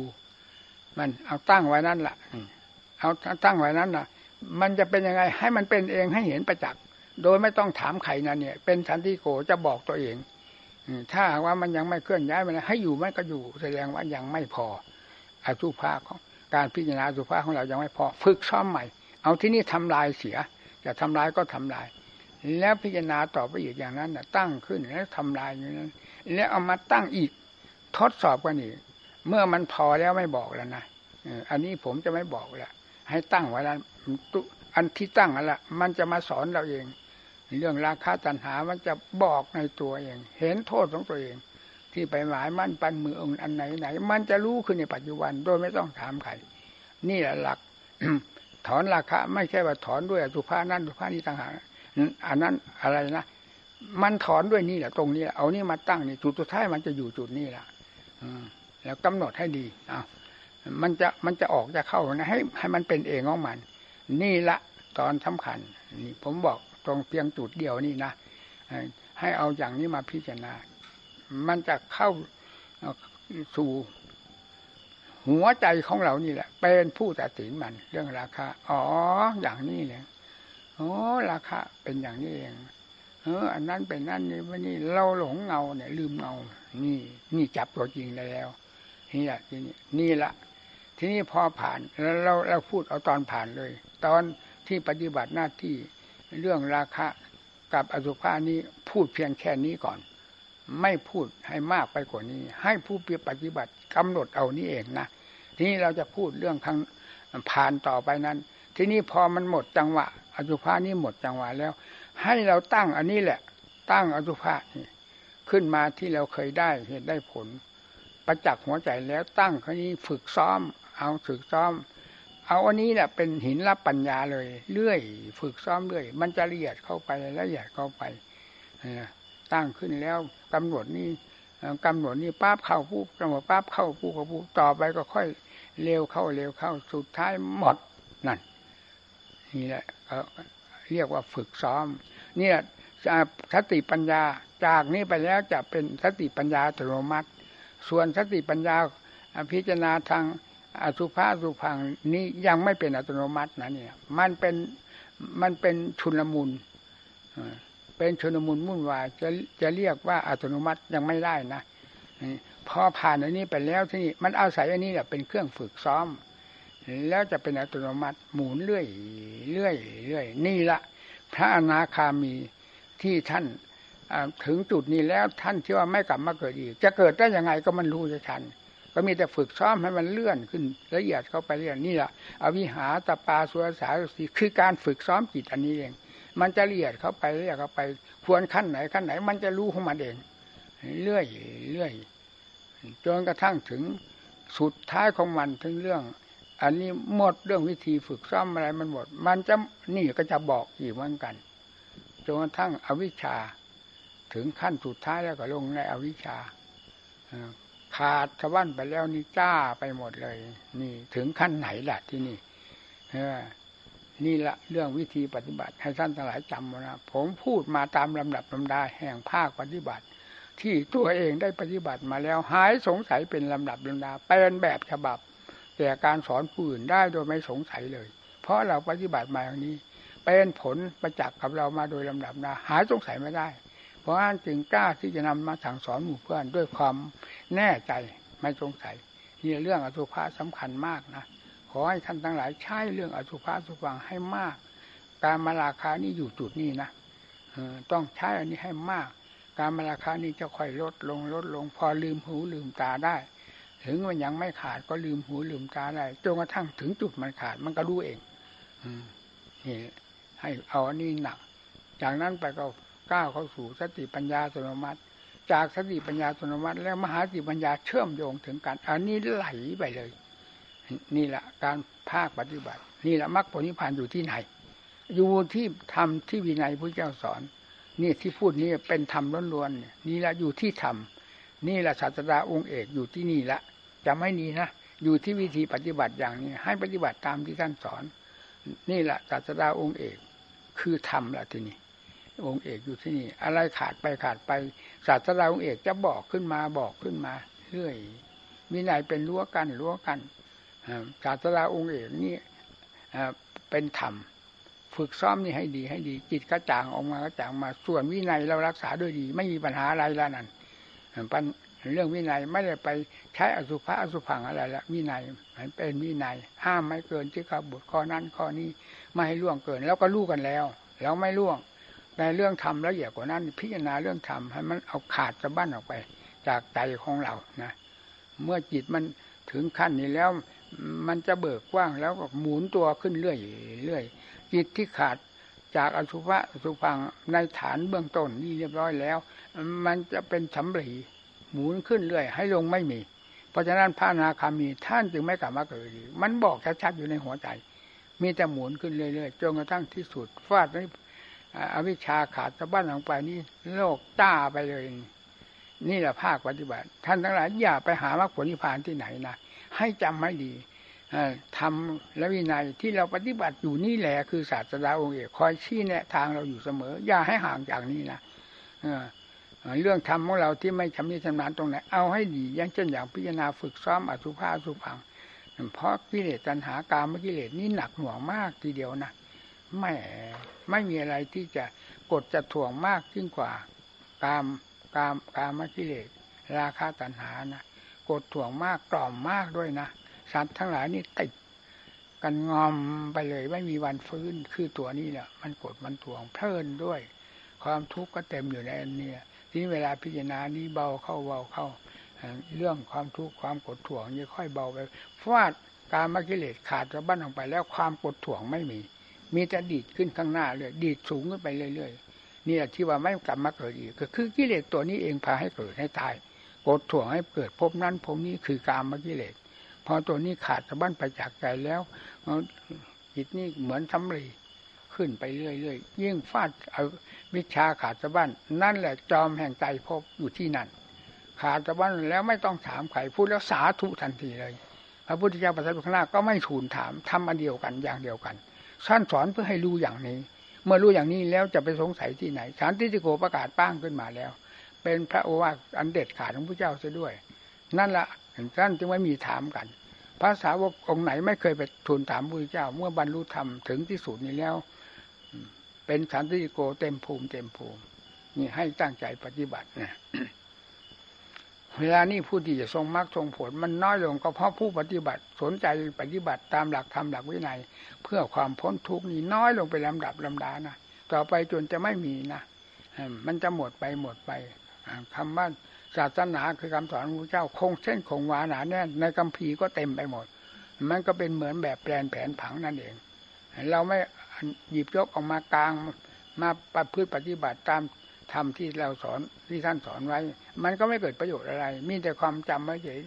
มันเอาตั้งไว้นั่นแหละเอาตั้งไว้นั่นนะ มันจะเป็นยังไงให้มันเป็นเองให้เห็นประจักษ์โดยไม่ต้องถามใครนะเนี่ยเป็นสันติโกจะบอกตัวเองถ้าว่ามันยังไม่เคลื่อนย้ายมันให้อยู่มันก็อยู่แสดงว่ายังไม่พออสุภะของการพิจารณาอสุภะของเรายังไม่พอฝึกซ้อมใหม่เอาที่นี่ทำลายเสียจะทำลายก็ทำลายแล้วพิจารณาต่อไปอีกอย่างนั้นนะตั้งขึ้นแล้วทำลายอย่างนั้นแล้วเอามาตั้งอีกทดสอบกันอีกเมื่อมันพอแล้วไม่บอกแล้วนะอันนี้ผมจะไม่บอกแล้วให้ตั้งไว้แล้วอันที่ตั้งนั่นแหละมันจะมาสอนเราเองเรื่องราคาตัณหามันจะบอกในตัวเองเห็นโทษของตัวเองที่ไปหมายมั่นปั้นมือองค์อันไหนไหนมันจะรู้ขึ้นในปัจจุบันโดยไม่ต้องถามใครนี่แหละหลัก ถอนราคาไม่ใช่ว่าถอนด้วยอสุภะนั่นอสุภะนี้ต่างหากอันนั้นอะไรนะมันถอนด้วยนี่แหละตรงนี้เอานี่มาตั้งนี่จุดสุดท้ายมันจะอยู่จุดนี้แหละแล้วกำหนดให้ดีอ้าวมันจะมันจะออกจะเข้านะให้ให้มันเป็นเองของมันนี่ละตอนสำคัญนี่ผมบอกตรงเพียงจุดเดียวนี่นะให้เอาอย่างนี้มาพิจารณามันจะเข้าสู่หัวใจของเรานี่แหละเป็นผู้ตัดสินมันเรื่องราคาอ๋ออย่างนี้เลยโอ้ราคาเป็นอย่างนี้เองเอออันนั้นเป็นนั่นนี่วันนี้เราหลงเงาเนี่ยลืมเงานี่นี่จับตัวจริงได้แล้วนี่แหละที่นี่นี่ละที่นี่พอผ่านแล้วเราเราพูดเอาตอนผ่านเลยตอนที่ปฏิบัติหน้าที่เรื่องราคะกับอสุภะนี้พูดเพียงแค่นี้ก่อนไม่พูดให้มากไปกว่านี้ให้ผู้ปฏิบัติกำหนดเอานี่เองนะทีนี้เราจะพูดเรื่องข้างผ่านต่อไปนั้นทีนี้พอมันหมดจังหวะอสุภะนี้หมดจังหวะแล้วให้เราตั้งอันนี้แหละตั้งอสุภะนี่ขึ้นมาที่เราเคยได้เห็นได้ผลประจักษ์หัวใจแล้วตั้งคราวนี้ฝึกซ้อมเอาฝึกซ้อมเอาอันนี้แหละเป็นหินรับปัญญาเลยเรื่อยฝึกซ้อมเรื่อยมันจะละเอียดเข้าไปละเอียดเข้าไปตั้งขึ้นแล้วกำหนดนี่กำหนดนี่ปั๊บเข้าปุ๊บกำหนดปั๊บเข้าปุ๊บเข้าปุ๊บต่อไปก็ค่อยเร็วเข้าเร็วเข้าสุดท้ายหมดนั่นนี่แหละเรียกว่าฝึกซ้อมนี่แหละสติปัญญาจากนี้ไปแล้วจะเป็นสติปัญญาอัตโนมัติส่วนสติปัญญาพิจารณาทางอสุภะอสุภังนี้ยังไม่เป็นอัตโนมัตินะเนี่ยมันเป็นมันเป็นชุลมุนเป็นชุลมุนวุ่นวายจะจะเรียกว่าอัตโนมัติยังไม่ได้นะพอผ่านอันนี้ไปแล้วที่นี่มันอาศัยอันนี้แหละเป็นเครื่องฝึกซ้อมแล้วจะเป็นอัตโนมัติหมุนเรื่อยเรื่อยเรื่อยนี่ละพระอนาคามีที่ท่านถึงจุดนี้แล้วท่านที่ว่าไม่กลับมาเกิดอีกจะเกิดได้ยังไงก็มันรู้ชัดก็มีแต่ฝึกซ้อมให้มันเลื่อนขึ้นละเอียดเข้าไปเรื่อยนี่แหละอวิหาตปาสุรสาสีคือการฝึกซ้อมจิตอันนี้เองมันจะละเอียดเข้าไปละเอียดเข้าไปควรขั้นไหนขั้นไหนมันจะรู้ของมันเองเรื่อยเรื่อยจนกระทั่งถึงสุดท้ายของมันถึงเรื่องอันนี้หมดเรื่องวิธีฝึกซ้อมอะไรมันหมดมันจะนี่ก็จะบอกอีกเหมือนกันจนกระทั่งอวิชชาถึงขั้นสุดท้ายแล้วก็ลงในอวิชชาขาดสะบั้นไปแล้วนี่จ้าไปหมดเลยนี่ถึงขั้นไหนล่ะที่นี่นี่ละเรื่องวิธีปฏิบัติให้ท่านทั้งหลายจำไว้นะผมพูดมาตามลำดับลำดาแห่งภาคปฏิบัติที่ตัวเองได้ปฏิบัติมาแล้วหายสงสัยเป็นลำดับลำดาเป็นแบบฉบับแต่การสอนผู้อื่นได้โดยไม่สงสัยเลยเพราะเราปฏิบัติมาอย่างนี้เป็นผลประจักษ์กับเรามาโดยลำดับนะหายสงสัยไม่ได้เพราะฉะนั้นจึงกล้าที่จะนำมาสั่งสอนหมู่เพื่อนด้วยความแน่ใจไม่สงสัยนี่เรื่องอสุภะสำคัญมากนะขอให้ท่านทั้งหลายใช้เรื่องอสุภะสุภังให้มากการมาราคานี่อยู่จุดนี้นะต้องใช้อันนี้ให้มากการมาราคานี่จะค่อยลดลงลดลงพอลืมหูลืมตาได้ถึงมันยังไม่ขาดก็ลืมหูลืมตาได้จนกระทั่งถึงจุดมันขาดมันก็รู้เองนี่ให้เอาอันนี้หนักจากนั้นไปก็ก้าวเข้าสู่สติปัญญาอัตโนมัติจากสติปัญญาอัตโนมัติแล้วมหาสติปัญญาเชื่อมโยงถึงกันอันนี้ไหลไปเลยนี่แหละการภาคปฏิบัตินี่แหละมรรคผลนิพพานอยู่ที่ไหนอยู่ที่ธรรมที่วินัยพุทธเจ้าสอนนี่ที่พูดนี้เป็นธรรมล้วนๆนี่แหละอยู่ที่ธรรมนี่แหละศาสดาองค์เอกอยู่ที่นี่ละจำให้ดีนะอยู่ที่วิธีปฏิบัติอย่างนี้ให้ปฏิบัติตามที่ท่านสอนนี่แหละศาสดาองค์เอกคือธรรมละที่นี่องค์เอกอยู่ที่นี่อะไรขาดไปขาดไปศาสดาองค์เอกจะบอกขึ้นมาบอกขึ้นมาเรื่อยมีไหนเป็นรั้วกันรั้วกันศาสดาองค์เอกนี่เป็นธรรม ฝึกซ้อมนี่ให้ดีให้ดีจิตกระจ่างออกมากระจ่างมาส่วนวินัยเรารักษาด้วยดีไม่มีปัญหาอะไรแล้วนั่นเรื่องวินัยไม่ได้ไปใช้อสุภะอสุภังอะไรละวินัยมันเป็นวินัยห้ามไม่เกินที่ข้าบุตรข้อนั้นข้อนี้ไม่ให้ล่วงเกินแล้วก็รู้กันแล้วแล้วไม่ล่วงในเรื่องธรรมละเอียดกว่านั้นพิจารณาเรื่องธรรมให้มันเอาขาดสะบั้นออกไปจากใจของเรานะเมื่อจิตมันถึงขั้นนี้แล้วมันจะเบิกกว้างแล้วก็หมุนตัวขึ้นเรื่อยเรื่อยจิตที่ขาดจากอสุภะอสุภังในฐานเบื้องต้นนี่เรียบร้อยแล้วมันจะเป็นสำลีหมุนขึ้นเรื่อยให้ลงไม่มีเพราะฉะนั้นพระอนาคามีท่านจึงไม่กลับมาเกิดอีกมันบอกชัดๆอยู่ในหัวใจมีแต่หมุนขึ้นเรื่อยๆจนกระทั่งที่สุดฟาดนี่อวิชชาขาดสะบั้นลงไปนี่โลกต้าไปเลยนี่แหละภาคปฏิบัติท่านทั้งหลายอย่าไปหามรรคผลนิพพานที่ไหนนะให้จำให้ดีทำและวินัยที่เราปฏิบัติอยู่นี่แหละคือศาสดาองค์เอกคอยชี้แนะทางเราอยู่เสมออย่าให้ห่างจากนี้นะเรื่องธรรมของเราที่ไม่ชำนิชำนาญตรงไหนเอาให้ดีอย่างเช่นอย่างพิจารณาฝึกซ้อมอสุภะอสุภังเพราะกิเลสตัณหากามกิเลสนี่หนักหน่วงมากทีเดียวนะไม่ไม่มีอะไรที่จะกดจะถ่วงมากยิ่งกว่ากามกามกามกิเลสราคะตัณหานะกดถ่วงมากกล่อมมากด้วยนะสัตว์ทั้งหลายนี่ติดกันงอมไปเลยไม่มีวันฟื้นคือตัวนี้แหละมันกดมันถ่วงเพลินด้วยความทุกข์ก็เต็มอยู่ในอันนี้ทีนี้เวลาพิจารณานี้เบาเข้าเบาเข้าเรื่องความทุกข์ความกดถ่วงนี่ค่อยเบาไปฟาดกามกิเลสขาดสะบั้นออกไปแล้วความกดถ่วงไม่มีมีแต่ดีดขึ้นข้างหน้าเลยดีดสูงขึ้นไปเรื่อยๆนี่แหละที่ว่าไม่กลับมาเกิดอีกก็คือกิเลสตัวนี้เองพาให้เกิดให้ตายกดถ่วงให้เกิดภพนั้นภพนี้คือกามกิเลสพอตัวนี้ขาดสะบั้นไปจากใจแล้วจิตนี่เหมือนทำรีขึ้นไปเรื่อยๆยิ่งฟาดเอาวิชาขาดสะบั้นนั่นแหละจอมแห่งใจพบอยู่ที่นั่นขาดสะบั้นแล้วไม่ต้องถามใครพูดแล้วสาธุทันทีเลยพระพุทธเจ้าประทับอยู่ข้างหน้าก็ไม่ทูลถามทำอันเดียวกันอย่างเดียวกันท่านสอนเพื่อให้รู้อย่างนี้เมื่อรู้อย่างนี้แล้วจะไปสงสัยที่ไหนสันติโกประกาศป้างขึ้นมาแล้วเป็นพระโอวาทอันเด็ดขาดของพระเจ้าเสียด้วยนั่นละท่านจึงไม่มีถามกันพระสาวกองค์ไหนไม่เคยไปทูลถามพระพุทธเจ้าเมื่อบรรลุธรรมถึงที่สุดนี้แล้วเป็นสันติโกเต็มภูมิเต็มภูมินี่ให้ตั้งใจปฏิบัตินะ เวลานี้ผู้ที่จะทรงมรรคทรงผลมันน้อยลงก็เพราะผู้ปฏิบัติสนใจปฏิบัติตามหลักธรรมหลักวินัยเพื่อความพ้นทุกข์นี้น้อยลงไปลำดับลำดานะต่อไปจนจะไม่มีนะมันจะหมดไปหมดไปคำว่าศาสนาคือคำสอนของพระเจ้าคงเส้นคงวาหนาแน่นในคัมภีร์ก็เต็มไปหมดมันก็เป็นเหมือนแบบแปลนแผนผังนั่นเองเราไม่หยิบยกออกมากลางมาประพฤติปฏิบัติตามธรรมที่เราสอนที่ท่านสอนไว้มันก็ไม่เกิดประโยชน์อะไรมีแต่ความจำไว้เฉย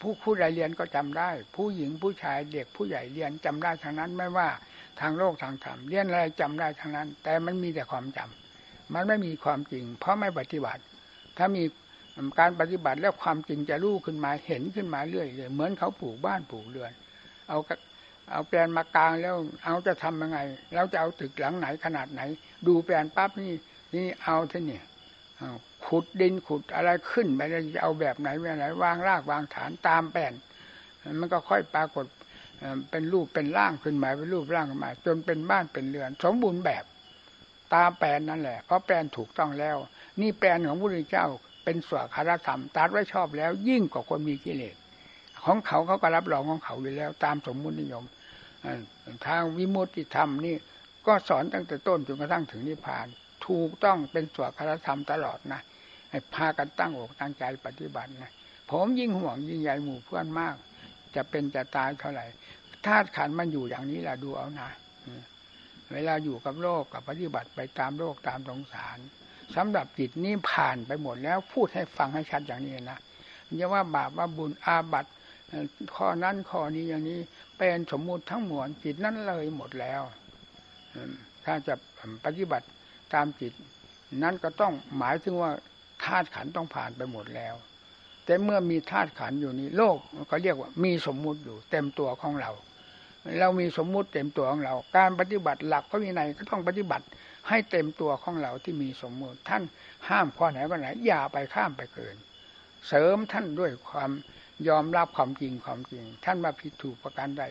ผู้ผู้ใดเรียนก็จำได้ผู้หญิงผู้ชายเด็กผู้ใหญ่เรียนจำได้ทั้งนั้นไม่ว่าทางโลกทางธรรมเรียนอะไรจำได้ทั้งนั้นแต่มันมีแต่ความจำมันไม่มีความจริงเพราะไม่ปฏิบัติถ้ามีการปฏิบัติแล้วความจริงจะรู้ขึ้นมาเห็นขึ้นมาเรื่อยๆเหมือนเขาปลูกบ้านปลูกเรือนเอาเอาแปลนมากลางแล้วเอาจะทำยังไงเราจะเอาตึกหลังไหนขนาดไหนดูแปลนปั๊บนี่นี่เอาเท่านี้ขุดดินขุดอะไรขึ้นไปแล้วจะเอาแบบไหนแบบไหนวางรากวางฐานตามแปลนมันก็ค่อยปรากฏเป็นรูปเป็นร่างขึ้นมาเป็นรูปร่างขึ้นมาจนเป็นบ้านเป็นเรือนสมบูรณ์แบบตามแปลนนั่นแหละเพราะแปลนถูกต้องแล้วนี่แปลนของพระพุทธเจ้าเป็นสวากขาธรรมตัดไว้ชอบแล้วยิ่งกว่าคนมีกิเลสของเขาเขาก็รับรองของเขาอยู่แล้วตามสมมุตินิยมทางวิมุตติธรรมนี่ก็สอนตั้งแต่ต้นจนกระทั่งถึงนิพพานถูกต้องเป็นสวากขาธรรมตลอดนะให้พากันตั้งอกตั้งใจปฏิบัตินะผมยิ่งห่วงยิ่งใหญ่หมู่เพื่อนมากจะเป็นจะตายเท่าไหร่ธาตุขันธ์มันอยู่อย่างนี้ล่ะดูเอานะเวลาอยู่กับโลกกับปฏิบัติไปตามโลกตามสงสารสำหรับจิตนี้ผ่านไปหมดแล้วพูดให้ฟังให้ชัดอย่างนี้นะอย่าว่าบาปว่าบุญอาบัติข้อนั้นข้อนี้อย่างนี้เป็นสมมุติทั้งมวลจิตนั้นเลยหมดแล้วถ้าจะปฏิบัติตามจิตนั้นก็ต้องหมายถึงว่าธาตุขันธ์ต้องผ่านไปหมดแล้วแต่เมื่อมีธาตุขันธ์อยู่นี้โลกก็เรียกว่ามีสมมุติอยู่เต็มตัวของเราเรามีสมมุติเต็มตัวของเราการปฏิบัติหลักพระวินัยก็ต้องปฏิบัติให้เต็มตัวของเราที่มีสมมุติท่านห้ามข้อไหนก็ไหนอย่าไปข้ามไปเกินเสริมท่านด้วยความยอมรับความจริงความจริงท่านว่าผิดถูกประการใด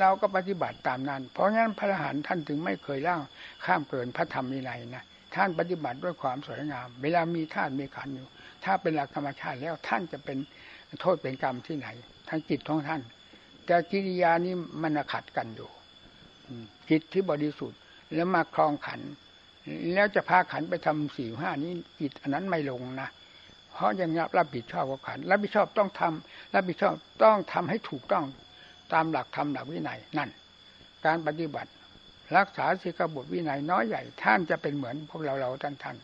เราก็ปฏิบัติตามนั้นเพราะงั้นพระอรหันต์ท่านถึงไม่เคยล่างข้ามเกินพระธรรมวินัยนะท่านปฏิบัติด้วยความสวยงามเวลามีธาตุมีขันธ์อยู่ถ้าเป็นหลักธรรมชาติแล้วท่านจะเป็นโทษเป็นกรรมที่ไหนทางจิตของท่านแต่กิริยานี้มันขัดกันอยู่จิตที่บริสุทธิ์แล้วมาครองขันธ์แล้วจะพาขันธ์ไปทำสี่ห้านี้จิตอันนั้นไม่ลงนะเพราะยังรับผิดชอบกับขันธ์รับผิดชอบต้องทำรับผิดชอบต้องทำให้ถูกต้องตามหลักธรรมหลักวินัยนั่นการปฏิบัติรักษาศีลบทวินัยน้อยใหญ่ท่านจะเป็นเหมือนพวกเราเราท่านท่าน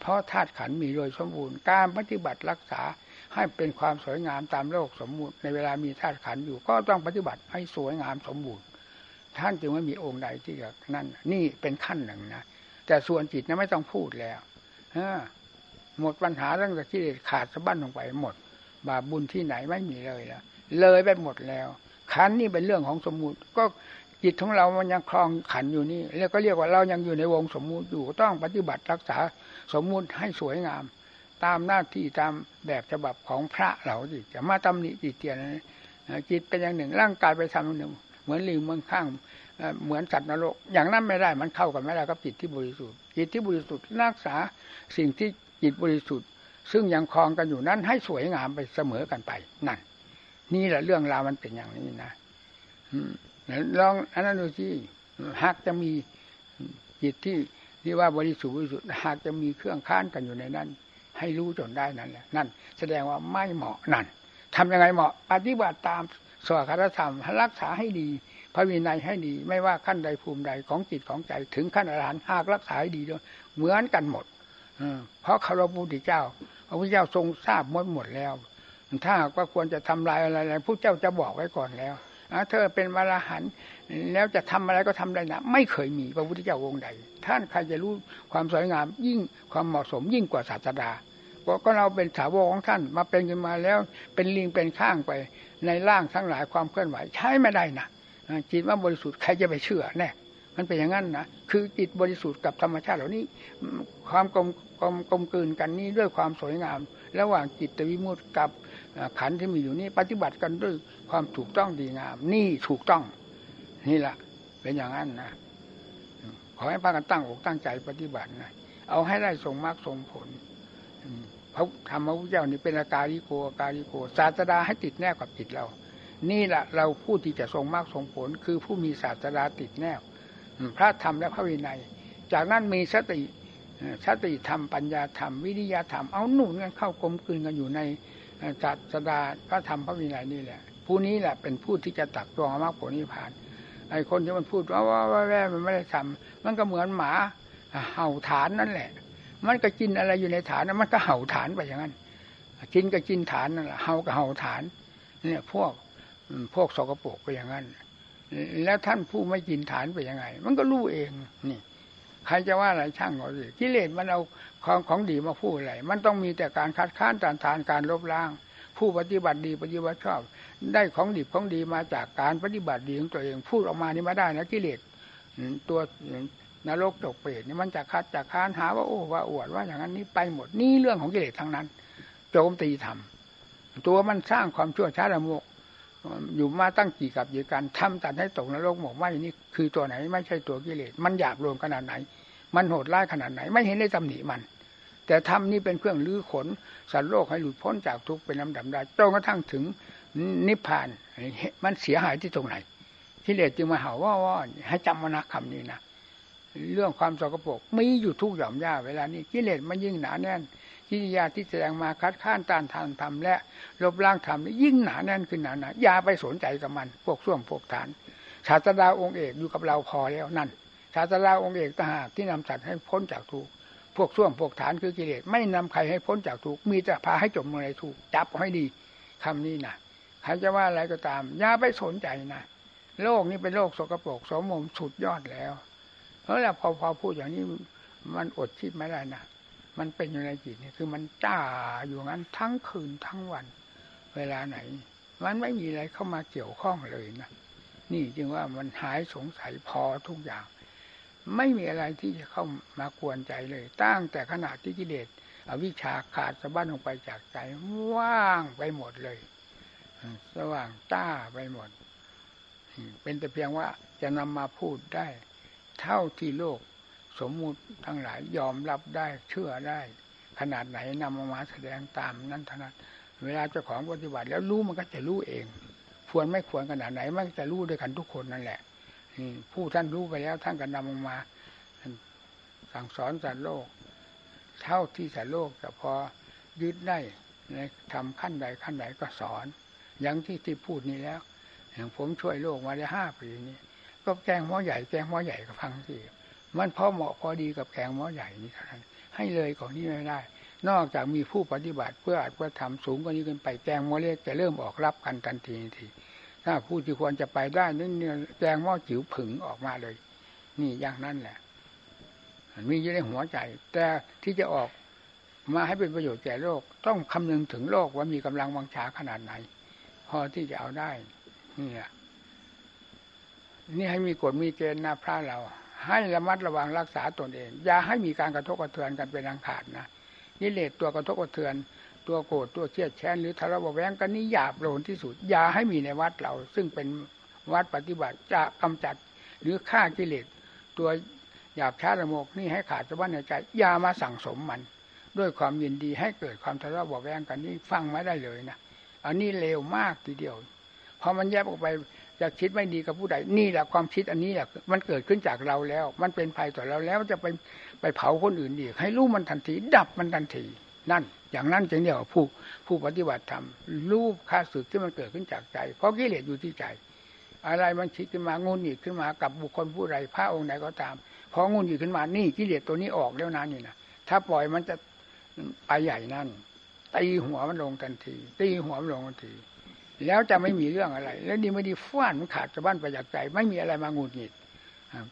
เพราะธาตุขันธ์มีโดยสมบูรณ์การปฏิบัติรักษาให้เป็นความสวยงามตามโลกสมบูรณ์ในเวลามีธาตุขันธ์อยู่ก็ต้องปฏิบัติให้สวยงามสมบูรณ์ท่านจึงไม่มีองค์ใดที่จะนั่นนี่เป็นขั้นหนึ่งนะแต่ส่วนจิตนะไม่ต้องพูดแล้วหมดปัญหาเรื่องกิเลสขาดสะบั้นลงไปหมดบาปบุญที่ไหนไม่มีเลยแล้วเลยไปหมดแล้วขันนี่เป็นเรื่องของสมมุติก็จิตของเรามันยังคลองขันอยู่นี่แล้วก็เรียกว่าเรายังอยู่ในวงสมมุติอยู่ต้องปฏิบัติรักษาสมมุติให้สวยงามตามหน้าที่ตามแบบฉบับของพระเราสิจะมาตำหนิติเตียนจิตเป็นอย่างหนึ่งร่างกายไปทำอย่างหนึ่งเหมือนลิงเหมือนข้างเหมือนสัตว์นรกอย่างนั้นไม่ได้มันเข้ากันไม่ได้กับจิตที่บริสุทธิ์จิตที่บริสุทธิ์รักษาสิ่งที่จิตบริสุทธิ์ซึ่งยังคลองกันอยู่นั้นให้สวยงามไปเสมอกันไปนั่นนี่แหละเรื่องราวมันเป็นอย่างนี้นะลองอันนั้นดูสิหากจะมีจิตที่ที่ว่าบริสุทธิ์บริสุทธิ์หากจะมีเครื่องค้านกันอยู่ในนั้นให้รู้จนได้นั่นแหละนั่นแสดงว่าไม่เหมาะนั่นทำยังไงเหมาะปฏิบัติตามสวดคาถาธรรมรักษาให้ดีพระวินัยให้ดีไม่ว่าขั้นใดภูมิใดของจิตของใจถึงขั้นอรหันต์หากรักษาให้ดีด้วยเหมือนกันหมดเพราะคารวะพระพุทธเจ้าพระพุทธเจ้าทรงทราบหมดหมดแล้วถ้าหากว่าควรจะทำลายอะไรๆพระเจ้าจะบอกไว้ก่อนแล้วเธอเป็นอรหันต์แล้วจะทำอะไรก็ทำได้นะไม่เคยมีพระพุทธเจ้าองค์ใดท่านใครจะรู้ความสวยงามยิ่งความเหมาะสมยิ่งกว่าศาสดาก็เราเป็นสาวกของท่านมาเป็นกันมาแล้วเป็นลิงเป็นข้างไปในร่างทั้งหลายความเคลื่อนไหวใช้ไม่ได้นะจิตว่าบริสุทธิ์ใครจะไปเชื่อแน่มันเป็นอย่างนั้นนะคือจิตบริสุทธิ์กับธรรมชาติเหล่านี้ความกลมกลมกลมกลืนกันนี้ด้วยความสวยงามระหว่างจิตวิมุตติกับขันธ์ที่มีอยู่นี้ปฏิบัติกันด้วยความถูกต้องดีงามนี่ถูกต้องนี่แหละเป็นอย่างนั้นนะขอให้พากันตั้งอกตั้งใจปฏิบัตินะเอาให้ได้ทรงมรรคทรงผลพระธรรมพุทธเจ้านี่เป็นอาการิโกอาการิโกศาสดาให้ติดแนบกับจิตเรานี่แหละเราผู้ที่จะทรงมรรคทรงผลคือผู้มีศาสดาติดแนบพระธรรมและพระวินัยจากนั้นมีสติสติธรรมปัญญาธรรมวิริยะธรรมเอาหนุนกันเข้ากลมกลืนกันอยู่ในศาสดาพระธรรมพระวินัยนี่แหละผู้นี้แหละเป็นผู้ที่จะตักตวงมรรคผลนิพพานไอ้คนที่มันพูดว่าว่าแว่มันไม่ได้ทำมันก็เหมือนหมาเห่าฐานนั่นแหละมันก็กินอะไรอยู่ในฐานนั้นมันก็เห่าฐานไปอย่างนั้นกินก็กินฐานนั่นแหละเห่าก็เห่าฐานเนี่ยพวกพวกสกปรกไปอย่างนั้นแล้วท่านผู้ไม่กินฐานไปยังไงมันก็รู้เองนี่ใครจะว่าอะไรช่างเขาสิกิเลสมันเอาของของดีมาพูดอะไรมันต้องมีแต่การคัดค้านต้านทานการลบล้างผู้ปฏิบัติดีปฏิบัติชอบได้ของดีของดีมาจากการปฏิบัติดีของตัวเองพูดออกมานี่ไม่ได้นะกิเลสตัวนรกตกเปรตนี่มันจะคัดจะค้านหาว่าโอ้ว่าอวดว่าอย่างนั้นนี่ไปหมดนี่เรื่องของกิเลสทั้งนั้นโจมตีธรรมตัวมันสร้างความชั่วช้าละโมบอยู่มาตั้งกี่กับอยู่กันทำตัดให้ตกนรกหมกไหมนี่คือตัวไหนไม่ใช่ตัวกิเลสมันหยาบรวมขนาดไหนมันโหดร้ายขนาดไหนไม่เห็นได้ตำหนิมันแต่ธรรมนี่เป็นเครื่องลื้อขนสัตว์โลกให้หลุดพ้นจากทุกข์เป็นลำดับได้จนกระทั่งถึงนิพพานมันเสียหายที่ตรงไหนกิเลสจึงมาเห่าว่าว่าให้จำมานะคำนี้นะเรื่องความสกปรกมีอยู่ทุกหย่อมย่าเวลานี้กิเลสมันยิ่งหนาแน่นกิริยาที่แสดงมาคัดค้านต้านทานธรรมและลบล้างธรรมนี่ยิ่งหนาแน่นขึ้นหนาหนาอย่าไปสนใจกับมันพวกส้วมพวกฐานศาสดาองค์เอกอยู่กับเราพอแล้วนั่นศาสดาองค์เอกต่างหากที่นำสัตว์ให้พ้นจากทุกข์พวกส้วมพวกฐานคือกิเลสไม่นำใครให้พ้นจากทุกข์มีแต่พาให้จมลงในทุกข์จับให้ดีคำนี้นะใครจะว่าอะไรก็ตามอย่าไปสนใจนะโลกนี้เป็นโลกสกปรกสมมติสุดยอดแล้วเพราะแล้วพอพอพูดอย่างนี้มันอดคิดไม่ได้นะมันเป็นอยู่ในจิตนี่คือมันจ้าอยู่งั้นทั้งคืนทั้งวันเวลาไหนมันไม่มีอะไรเข้ามาเกี่ยวข้องเลยนะนี่จึงว่ามันหายสงสัยพอทุกอย่างไม่มีอะไรที่จะเข้ามากวนใจเลยตั้งแต่ขณะที่กิเลสอวิชชาขาดสะบั้นลงไปจากใจว่างไปหมดเลยสว่างจ้าไปหมด เป็นแต่เพียงว่าจะนำมาพูดได้เท่าที่โลกสมมุติทั้งหลายยอมรับได้เชื่อได้ขนาดไหนนำมามาแสดงตามนั้นเท่านั้นเวลาเจ้าของปฏิบัติแล้วรู้มันก็จะรู้เองควรไม่ควรขนาดไหนมันจะรู้ด้วยกันทุกคนนั่นแหละผู้ท่านรู้ไปแล้วท่านก็นำมาสั่งสอนสัตว์โลกเท่าที่สัตว์โลกจะพอยึดได้ในทำขั้นใดขั้นใดก็สอนอย่างที่ที่พูดนี้แล้วอย่างผมช่วยโลกมาได้ห้าปีนี้ก็แกงหม้อใหญ่แกงหม้อใหญ่ก็ฟังสิมันพอเหมาะพอดีกับแกงหม้อใหญ่นี่เท่านั้นให้เลยของนี้ไม่ได้นอกจากมีผู้ปฏิบัติเพื่ออาจเพื่อทำสูงกว่านี้ขึ้นไปแกงหม้อเล็กจะเริ่มออกรับกันทันทีทีถ้าผู้ที่ควรจะไปได้นั่นแกงหม้อจิ๋วผึ่งออกมาเลยนี่อย่างนั้นแหละมีอยู่ในหัวใจแต่ที่จะออกมาให้เป็นประโยชน์แก่โลกต้องคำนึงถึงโลกว่ามีกำลังวังชาขนาดไหนพอที่จะเอาได้นี่แหละนี่ให้มีกฎมีเกณฑ์นะพระเราให้ระมัดระวังรักษาตนเองอย่าให้มีการกระทบกระเทือนกันเป็นอันขาดนะนิเรศตัวกระทบกระเทือนตัวโกรธตัวเครียดแค้นหรือทะเลาะเบาะแว้งกันนี่หยาบโลนที่สุดอย่าให้มีในวัดเราซึ่งเป็นวัดปฏิบัติจะกำจัดหรือฆ่ากิเลสตัวหยาบช้าละโมกนี่ให้ขาดสะบั้นในใจอย่ามาสั่งสมมันด้วยความยินดีให้เกิดความทะเลาะเบาะแว้งกันนี่ฟังไม่ได้เลยนะอันนี้เลวมากทีเดียวพอมันแยบออกไปอยากคิดไม่ดีกับผู้ใดนี่แหละความคิดอันนี้แหละมันเกิดขึ้นจากเราแล้วมันเป็นภัยต่อเราแล้วจะไปไปเผาคนอื่นอีกให้รู้มันทันทีดับมันทันทีนั่นอย่างนั้นจึงเรียกว่าผู้ผู้ปฏิบัติธรรมรูปค่าสึกที่มันเกิดขึ้นจากใจเพราะกิเลสอยู่ที่ใจอะไรมันคิดขึ้นมางุนหงิดขึ้นมากับบุคคลผู้ใดพระองค์ไหนก็ตามพองุนหงิดขึ้นมานี่กิเลสตัวนี้ออกแล้วนั้นนี่นะถ้าปล่อยมันจะไปใหญ่นั่นตีหัวมันลงทันทีตีหัวมันลงทันทีแล้วจะไม่มีเรื่องอะไรแล้วดีไม่ดีฟ้านมันขาดจากบ้านไปจากใจไม่มีอะไรมาหงุดหงิด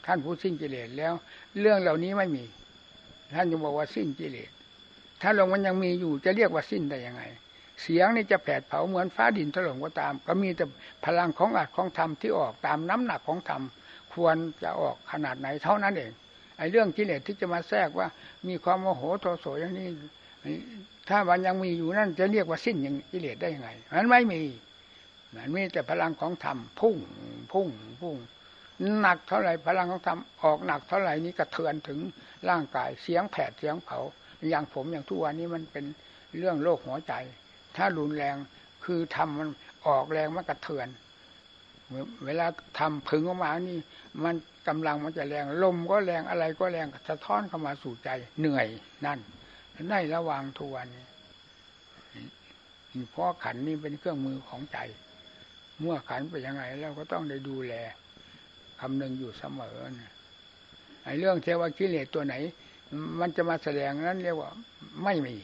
ท่านผู้สิ้นกิเลสแล้วเรื่องเหล่านี้ไม่มีท่านจะบอกว่าสิ้นกิเลสถ้าลงมันยังมีอยู่จะเรียกว่าสิ้นได้ยังไงเสียงนี่จะแผดเผาเหมือนฟ้าดินถล่มก็ตามก็มีแต่พลังของอัดของธรรมที่ออกตามน้ำหนักของธรรมควรจะออกขนาดไหนเท่านั้นเองไอ้เรื่องกิเลสที่จะมาแทรกว่ามีความโมโหโทโสอย่างนี้ถ้ามันยังมีอยู่นั่นจะเรียกว่าสิ้นยังกิเลสได้ยังไงมันไม่มีมันมีแต่พลังของธรรมพุ่งพุ่งพุ่งหนักเท่าไหร่พลังของธรรมออกหนักเท่าไหร่นี้กระเทือนถึงร่างกายเสียงแผดเสียงเผาอย่างผมอย่างทุกวันนี้มันเป็นเรื่องโรคหัวใจถ้ารุนแรงคือธรรมมันออกแรงมันกระเทือนเวลาธรรมผึ่งออกมานี่มันกำลังมันจะแรงลมก็แรงอะไรก็แรงสะท้อนเข้ามาสู่ใจเหนื่อยนั่นได้ระวังทุกวันนี้เพราะขันนี่เป็นเครื่องมือของใจเมื่อขันไปยังไงเราก็ต้องได้ดูแลคำนึงอยู่เสมอนะไอ้เรื่องเทวกิเลสตัวไหนมันจะมาแสดงนั้นเรียกว่าไม่มี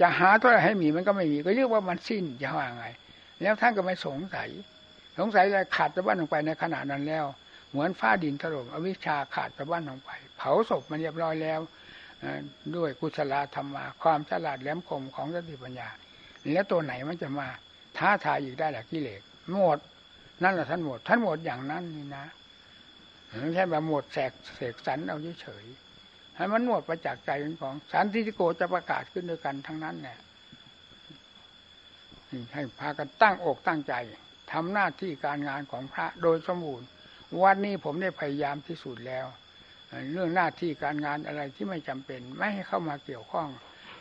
จะหาเท่าไหร่ให้มีมันก็ไม่มีก็เรียกว่ามันสิ้นจะว่าไงแล้วท่านก็ไม่สงสัยสงสัยอะไรขาดตะวันลงไปในขณะนั้นแล้วเหมือนฟ้าดินถล่มอวิชชาขาดตะวันลงไปเผาศพมันเรียบร้อยแล้วด้วยกุศลธรรมะความฉลาดแหลมคมของสติปัญญาแล้วตัวไหนมันจะมาท้าทายอีกได้หรอกิเลสหมดนั่นแหละท่านหมดท่านหมดอย่างนั้นนี่นะไม่ใช่แบบหมดแสกเสกสรรเอาเฉยๆให้มันหมดไปจากใจเป็นของสันติโกจะประกาศขึ้นด้วยกันทั้งนั้นแหละให้พากันตั้งอกตั้งใจทำหน้าที่การงานของพระโดยสมบูรณ์วันนี้ผมได้พยายามที่สุดแล้วเรื่องหน้าที่การงานอะไรที่ไม่จำเป็นไม่ให้เข้ามาเกี่ยวข้อง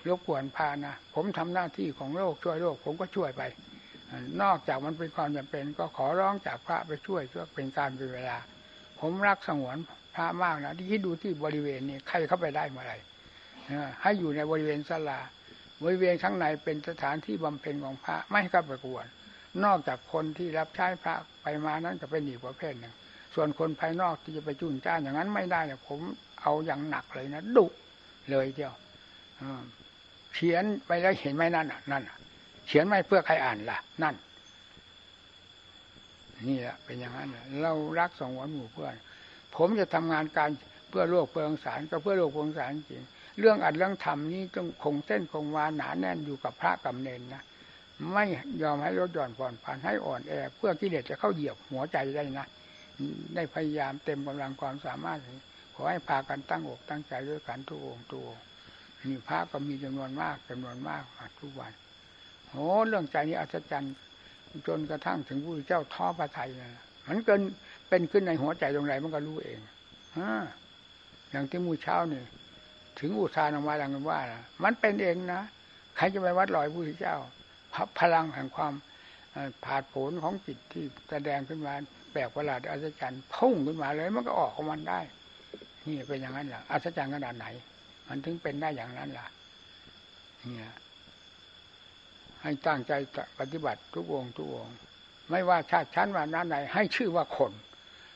รบกวนพานะผมทำหน้าที่ของโลกช่วยโลกผมก็ช่วยไปนอกจากมันเป็นความจำเป็นก็ขอร้องจากพระไปช่วยเพื่อเป็นการเป็นเวลาผมรักสงวนพระมากนะที่คิดดูที่บริเวณนี้ใครเข้าไปได้เมื่อไหร่ให้อยู่ในบริเวณศาลาบริเวณข้างในเป็นสถานที่บำเพ็ญของพระไม่ให้เข้าไปกวนนอกจากคนที่รับใช้พระไปมานั้นก็เป็นอีกประเภทหนึ่งส่วนคนภายนอกที่จะไปจุนจ้านอย่างนั้นไม่ได้นะผมเอาอย่างหนักเลยนะดุเลยเดียวเขียนไปแล้วเห็นไหมนั่นน่ะนั่นเขียนไม่เพื่อใครอ่านล่ะนั่นนี่แหละเป็นอย่างนั้นเรารักสงวนหมู่เพื่อนผมจะทำงานการเพื่อโลกเพื่อองศาก็เพื่อโลกเพื่อองศาจริงเรื่องอัดเรื่องทำนี้ต้องคงเส้นคงวาหนาแน่นอยู่กับพระกับเณรนะไม่ยอมให้ลดหย่อนผ่อนผันให้อ่อนแอเพื่อกิเลสจะเข้าเหยียบหัวใจได้นะได้พยายามเต็มกำลังความสามารถขอให้พากันตั้งอกตั้งใจด้วยกันทุกองค์ตัวนี่พระก็มีจำนวนมากจำนวนมากทุกวันโอ้เรื่องใจนี้อัศจรรย์จนกระทั่งถึงผู้เจ้าท้อพระทัยนะ มันเกินเป็นขึ้นในหัวใจตรงไหนมันก็รู้เองฮะอย่างที่มื้อเช้านี่ถึงอุทานออกมาดังกันว่านะมันเป็นเองนะใครจะไปวัดลอยพระพุทธเจ้าพลังแห่งความผาดโผนของจิตที่แสดงขึ้นมาแปลกประหลาดอัศจรรย์พุ่งขึ้นมาเลยมันก็ออกของมันได้นี่เป็นอย่างนั้นล่ะอัศจรรย์ขนาดไหนมันถึงเป็นได้อย่างนั้นล่ะเนี่ยให้ตั้งใจปฏิบัติทุกวงทุกวงไม่ว่าชาติชั้นวรรณะไหนให้ชื่อว่าคน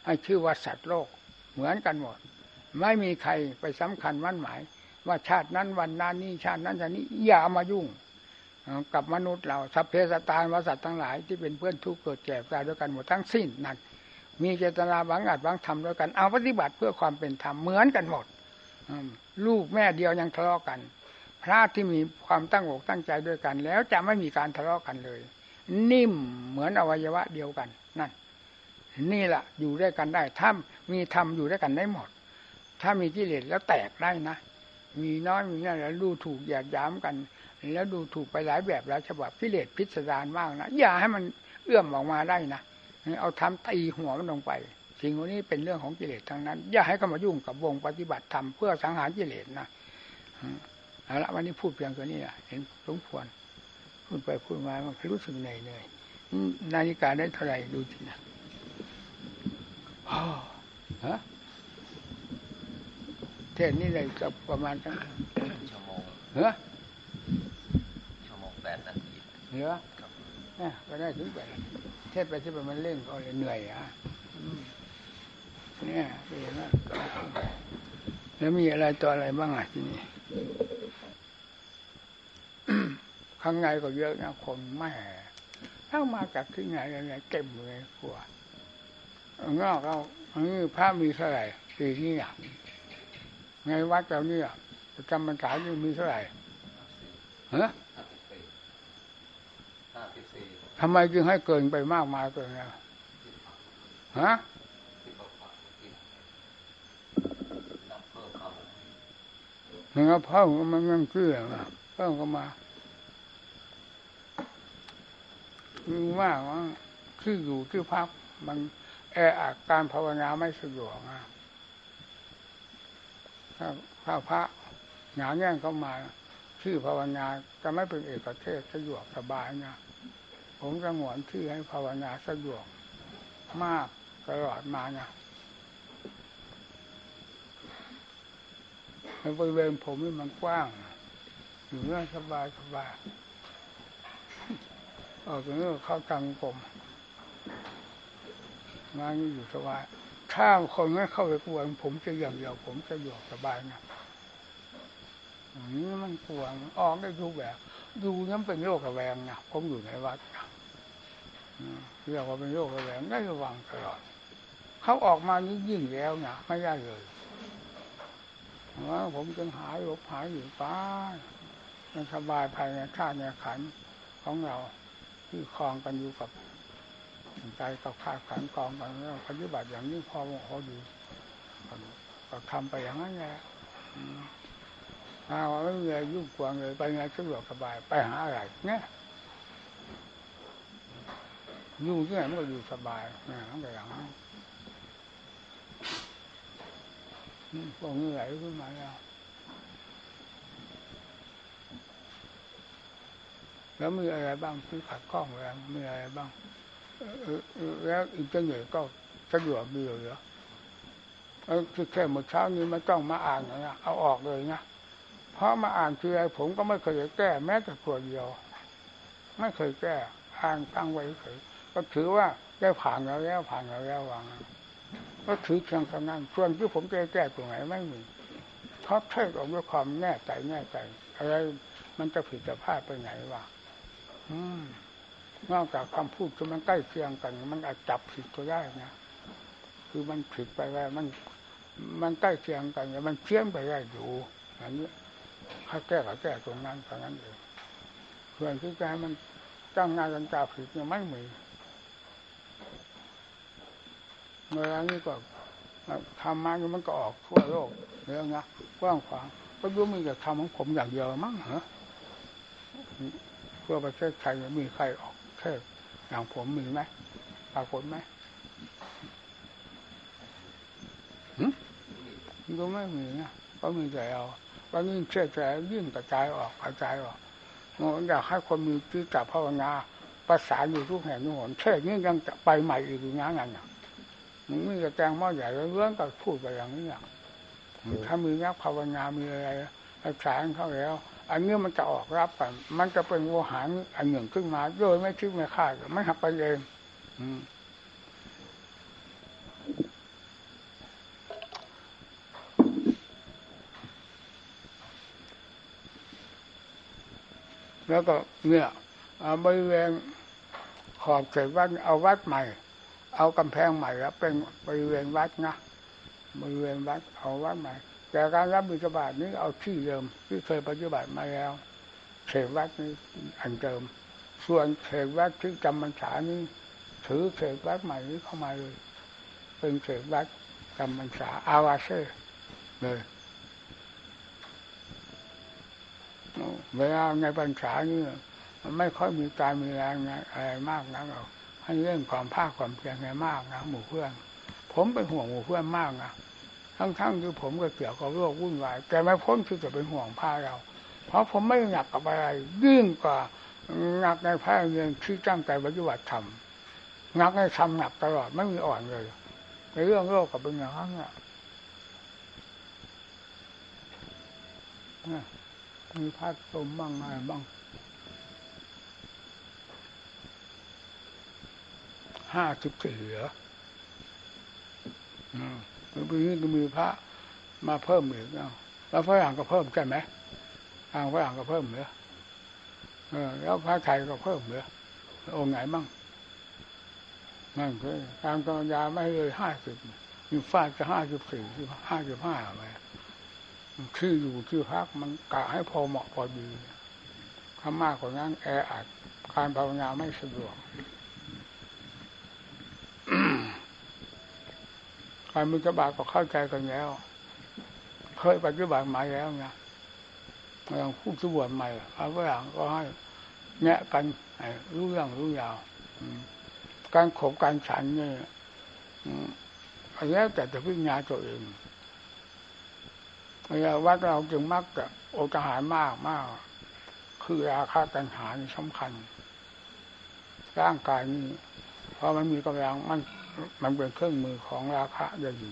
ให้ชื่อว่าสัตว์โลกเหมือนกันหมดไม่มีใครไปสำคัญมั่นหมายว่าชาตินั้นวรรณะนี้ชาตินั้นชาตินี้อย่ามายุ่งกับมนุษย์เราสัพเพสัตตาว่าสัตว์ทั้งหลายที่เป็นเพื่อนทุกข์เกิดแก่ตายด้วยกันหมดทั้งสิ้นนั้นมีเจตนาหวังอาจหวังทำด้วยกันเอาปฏิบัติเพื่อความเป็นธรรมเหมือนกันหมดลูกแม่เดียวยังทะเลาะกันพระที่มีความตั้งอกตั้งใจด้วยกันแล้วจะไม่มีการทะเลาะกันเลยนิ่มเหมือนอวัยวะเดียวกันนั่นนี่แหละอยู่ด้วยกันได้ถ้ามีธรรมอยู่ด้วยกันได้หมดถ้ามีกิเลสแล้วแตกได้นะมีน้อยมีนั่นแล้วดูถูกเหยียดหยามกันแล้วดูถูกไปหลายแบบหลายฉบับกิเลสพิสดารมากนะอย่าให้มันเอื้อมออกมาได้นะเอาธรรมตีหัวมันลงไปสิ่งพวกนี้เป็นเรื่องของกิเลสทั้งนั้นอย่าให้เข้ามายุ่งกับวงปฏิบัติธรรมเพื่อสังหารกิเลสนะเอาละวันนี้พูดเพียงแค่นี้นะเห็นสมควรพูดไปพูดมามันรู้สึกเหนื่อยเหนื่อยนาฬิกาได้เท่าไหร่ดูสินะอ๋อฮะเทศนี่เลยกับประมาณตั้งชั่วโมงเหรอชั่วโมงแปดนาทีเหรอเนี่ยก็ได้ถึงไปเทศไปที่ประมาณเล่นก็เลยเหนื่อยอ่ะเนี่ยเป็นอย่างนั้นแล้วมีอะไรต่ออะไรบ้างอ่ะที่นี่ข้างในก็เยอะนะคนแม่ถ้ามาจากที่ไหนอะไรเต็มเลยกลัวงอกเอาพระมีเท่าไหร่ปีนี้อ่ะในวัดเราเนี่ยประจำพรรษานี่มีเท่าไหร่ฮะทำไมจึงให้เกินไปมากมายเกินนะฮะมันก็เพิ่มมันมันเชื่อนะเพิ่มเข้ามาคือว่าคืออยู่คือพักมันแออัดการภาวนาไม่สะดวกนะถ้าพระพระหงายแง่เข้ามาชื่อภาวนาจะไม่เป็นเอกเทศสะดวกสบายนะผมจะหวนชื่อให้ภาวนาสะดวกมากตลอดมานะในบริเวณผมนี่มันกว้างอยู่น่าสบายสบายออกจากนี้เข้าทางกรมงานนี้อยู่สบายถ้าคนไม่เข้าไปกวนผมจะอย่างเดียวผมจะอยู่สบายนะอย่างนี้มันกวนออกได้ทุกแบบดูนั้นเป็นโรคระแวงนะผมอยู่ในวัดนะเรียกว่าเป็นโรคระแวงได้ระวังตลอดเขาออกมายิ่งแล้วนะไม่ได้เลยว่าผมจึงหายหลบหายอยู่ป้ามันสบายภายในชาติในขันของเราที่คลองกันอยู่กับใจกับขาดขันคลองกันแล้วปฏิบัติอย่างนี้พอพออยู่ก็ทำไปอย่างนั้นแหละเอาไม่มีอะไรยุ่งกวนเลยไปงานสะดวกสบายไปหาอะไรเนี่ยอยู่ที่ไหนมันก็อยู่สบายเนี่ยทั้งแต่อย่างนั้นพวกนี้ไหลขึ้นมาแล้วแล้วมีอะไรบ้างที่ขัดข้องอะไรมีอะไรบ้างแล้วอีกจังหวะก็สะดวกดีเลยเหรอเออคือแค่เมื่อเช้านี้มันต้องมาอ่านนะเอาออกเลยนะเพราะมาอ่านคืออะไรผมก็ไม่เคยแก้แม้แต่ตัวเดียวไม่เคยแก้อ่านตั้งไว้เฉยก็ถือว่าได้ผ่านแล้วแล้วผ่านแล้วแล้ววางก็ถือเพียงเท่านั้นส่วนที่ผมจะแก้ตรงไหนไม่มีเพราะเท่ากับความแน่ใจแน่ใจอะไรมันจะผิดจะพลาดไปไหนวะนอกจากคำพูดที่มันใกล้เคียงกันมันอาจจับผิดก็ได้นะคือมันผิดไปแล้วมันมันใกล้เคียงกันแล้วมันเชื่อมไปได้อยู่อย่างนี้ถ้าแก้ก็แก้ตรงนั้นเท่านั้นเองส่วนที่การมันตั้งงานกันจับผิดเนี่ยไม่มีเมื่อนี้ก็ทำมามันก็ออกทั่วโลกเรื่องนะกว้างขวางก็รู้มีแต่ทำของผมอย่างเดียวมั้งเหรอทั่วประเทศไทยมีใครออกแค่อย่างผมมีไหมปรากฏไหม ก็ไม่มีนะก็มีแต่เราว่ายิ่งเชื่อใจยิ่งกระจายออกกระจายออกอยากให้คนมีจิตกับภาวนาภาษาอยู่ทุกแห่งทุกหนเช่นนี้ยังจะไปใหม่อีกอยู่งั้นน่ะมันมีแต่แจงหม้อใหญ่เรื่องก็พูดไปอย่างนี้อย่างถ้ามีนักภาวนามีอะไรอาจารย์เข้าแล้วอันนี้มันจะออกรับกันมันจะเป็นโวหารอันหนึ่งขึ้นมาโดยไม่คิดไม่คาดมันหักไปเองแล้วก็เนี่ยบริเวณขอบเขตวัดเอาวัดใหม่เอากำแพงใหม่แล้วเป็นบริเวณวัดนะบริเวณวัดเอาวัดใหม่แต่การรับบิณฑบาตนี้เอาที่เดิมที่เคยปฏิบัติมาแล้วเขตวัดนี้อันเดิมส่วนเขตวัดที่จำพรรษานี้ถือเขตวัดใหม่นี้เข้ามาเลยเป็นเขตวัดจำพรรษาอาวาเซ่เลยเวลาในพรรษานี้มันไม่ค่อยมีการมีแรงอะไรมากนักเราให้เรื่องความภาคความเพียรอะไรมากนะหมู่เพื่อนผมเป็นห่วงหมู่เพื่อนมากนะทั้งๆที่ผมก็เกี่ยวกับโลกวุ่นวายแต่ไม่พ้นที่จะเป็นห่วงพาเราเพราะผมไม่หนักกับอะไรยิ่งกว่าหนักในพระเรียนที่ตั้งใจปฏิบัติธรรมหนักในธรรมหนักตลอดไม่มีอ่อนเลยในเรื่องโลกกับเป็นอย่างนั้นอ่ะมีพัดลมบ้างอะไรบ้างห้าสิบสี่เหรออืมแล้วปีนี้ก็มีพระมาเพิ่มอีกแล้วแล้วฝรั่งก็เพิ่มใช่ไหมทางฝรั่งก็เพิ่มเหรอเออแล้วพระไทยก็เพิ่มเหรอองค์ไหนบ้างนั่นคือตามกรรมยาไม่เลยห้าสิบอยู่ฟาดก็ห้าสิบสี่ห้าสิบห้าไปคืออยู่ที่พักมันกะให้พอเหมาะพอดีถ้ามากกว่านั้นแออัดการภาวนาไม่สะดวกการมีกระบาดก็เข้าใจกันแล้วเคยปฏิบัติมาแล้วนะอย่างผู้สวดใหม่เอาไว้หลังก็ให้แนะกันรู้เรื่องรู้ยาวการขบการฉันเนี่ยอันนี้แต่จะพิจารณาตัวเองวัดเราจึงมักจะโอทหารมากมากคือราคาตัณหานี่สำคัญร่างกายนี่พอมันมีกำลังมันมันเป็นเครื่องมือของราคะได้ดี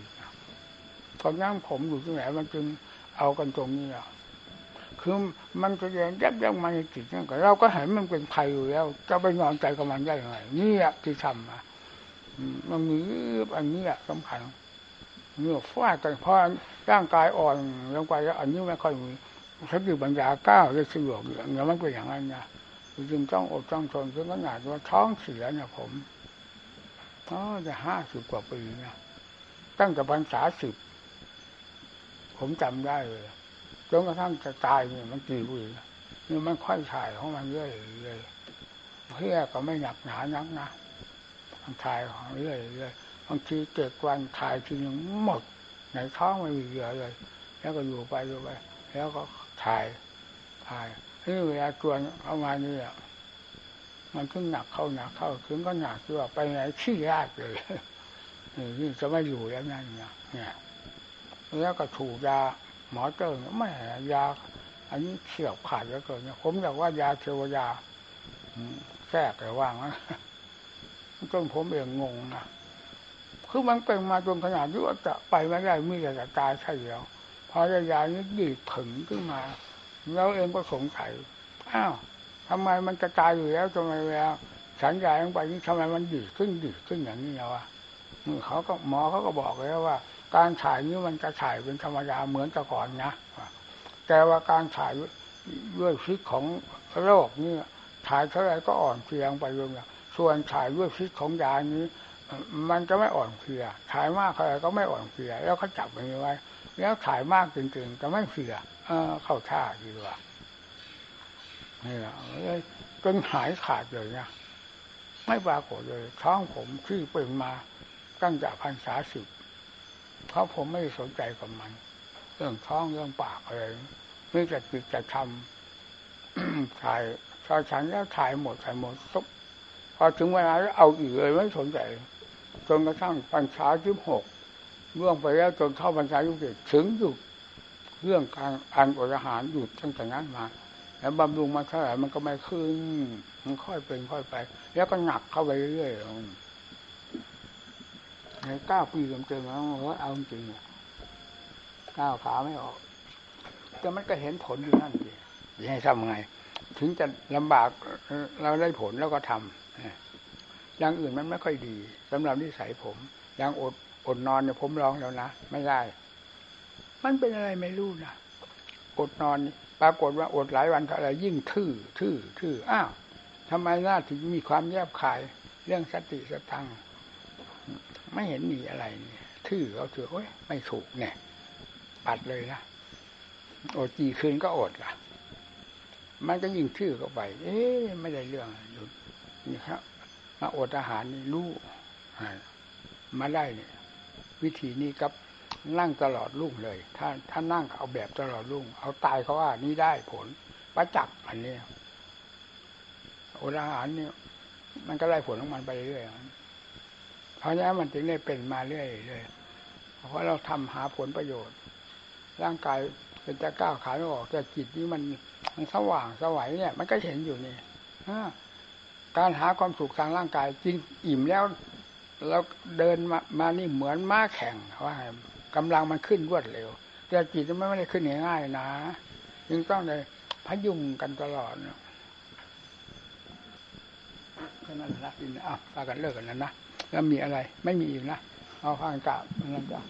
ตอนนั้นผมอยู่ที่ไหนมันจึงเอากันตรงนี้อ่ะคือมันก็ยังยับยั้งมันในจิตนั่นก็เราก็เห็นมันเป็นภัยอยู่แล้วจะไปนอนใจกับมันได้ยังไงนี่แหละที่ทำอ่ะมันมีอันนี้แหละสำคัญเนื้อฟาดกันเพราะร่างกายอ่อนลงไปแล้วอันนี้ไม่ค่อยมีสติปัญญาก้าวได้สะดวกอย่างนี้มันเป็นอย่างนั้นนะจึงต้องอดต้องทนจนขนาดว่าท้องเสียเนี่ยผมอ๋อจะห้าสิบกว่าปีนะตั้งแต่พรรษาสิบผมจำได้เลยจนกระทั่งจะตายเนี่ยมันกี่ปีนี่มันค่อยถ่ายของมันเรื่อยเลยเพื่อก็ไม่หนักหนานักนะมันถ่ายของเรื่อยเลยบางทีเจ็ดวันถ่ายทีนึงหมดในท้องไม่มีเหลือเลยแล้วก็อยู่ไปอยู่ไปแล้วก็ถ่ายถ่ายนี่เวลาชวนเอามานี่อ่ะมันขึ้นหนักเข้าหนักเข้าขึ้นก็หนักด้วยไปไหนขี้ยากเลยนี่จะไม่อยู่แล้วนั่นเนี่ยแล้วก็ถูกยาหมอเติ้งไม่ยาอันนี้เฉียบขาดแล้วเกินผมอยากว่ายาเทวยาแทรกแต่ว่างนะจนผมเองงงนะคือมันเป็นมาจนขนาดที่ว่าจะไปไม่ได้มีแต่จะตายใช่แล้วพอยายานี้ดีดผึ่งขึ้นมาแล้วเองก็สงสัยอ้าวทำไมมันจะตายอยู่แล้วทำไมเวลาฉันยาลงไปนี่ทำไมมันดีดขึ้นดีดขึ้นอย่างนี้นะวะเขาก็หมอเขาก็บอกแล้วว่าการถ่ายนี่มันจะถ่ายเป็นธรรมดาเหมือนแต่ก่อนนะแต่ว่าการถ่ายด้วยพิษของโรคนี่ถ่ายเท่าไรก็อ่อนเพลียไปเรื่อยๆส่วนถ่ายด้วยพิษของยานี้มันจะไม่อ่อนเพลียถ่ายมากอะไรก็ไม่อ่อนเพลียแล้วเขาจับมันไว้แล้วถ่ายมากจริงๆก็ไม่เพลียเออเข้าท่าดีกว่านี่แหละจนหายขาดเลยนะไม่ปรากฏเลยท้องผมที่เป็นมาตั้งแต่พรรษาสิบเพราะผมไม่สนใจกับมันเรื่องท้องเรื่องปากอะไรไม่จะจิตจะทำ ถ่ายพอฉันแล้วถ่ายหมดถ่ายหมดซุบพอถึงเวลาเอาอีกเลยไม่สนใจจนกระทั่งพรรษาที่หก ล่วงไปแล้วจนเข้าบรรจัยยุติถึงอยู่เรื่องการอันอดอาหารหยุดตั้งแต่นั้นมาแล้วบำรุงมาเท่าไหร่มันก็ไม่ขึ้นมันค่อยเป็นค่อยไปแล้วก็หนักเข้าไปเรื่อยๆในเก้าปีเต็มๆแล้วเอาจริงอ่ะก้าวขาไม่ออกแต่มันก็เห็นผลอยู่นั่นเองจะให้ทำไงถึงจะลำบากเราได้ผลแล้วก็ทำอย่างอื่นมันไม่ค่อยดีสำหรับนิสัยผมอย่างอดอดนอนเนี่ยผมร้องแล้วนะไม่ได้มันเป็นอะไรไม่รู้นะอดนอนปรากฏว่าอดหลายวันเท่าไรยิ่งทื่อทื่อทื่ออ้าวทำไมน่าถึงมีความแยบคายเรื่องสติสตังไม่เห็นมีอะไรเนี่ยทื่อเอาเถอะโอ๊ยไม่ถูกเนี่ยปัดเลยนะอดกี่คืนก็อดล่ะมันก็ยิ่งทื่อเข้าไปเอ๊ะไม่ได้เรื่องหยุดนี่ครับมาอดอาหารนี่รู้มาได้เนี่ยวิธีนี้กับนั่งตลอดรุ่งเลยถ้าถ้านั่งเอาแบบตลอดรุ่งเอาตายเขาว่านี่ได้ผลประจักษ์อันนี้อดอาหารเนี่ยมันก็ได้ผลของมันไปเรื่อยเพราะฉะนั้นมันถึงได้เป็นมาเรื่อยเลยเพราะเราทำหาผลประโยชน์ร่างกายเป็นจะก้าวขาไม่ออกแต่จิตนี้มันมันสว่างสวัยเนี่ยมันก็เห็นอยู่นี่การหาความสุขทางร่างกายจริงอิ่มแล้วแล้วเดินมามานี่เหมือนม้าแข่งว่ากำลังมันขึ้นรวดเร็วแต่จิตมันไม่ได้ขึ้นง่ายๆนะยังต้องได้พยุงกันตลอดนะก็นั่นนะกินอ้าวพากันเลิกกันแล้วนะแล้วมีอะไรไม่มีอีกนะเอาพากันกลับนั่นจ้ะ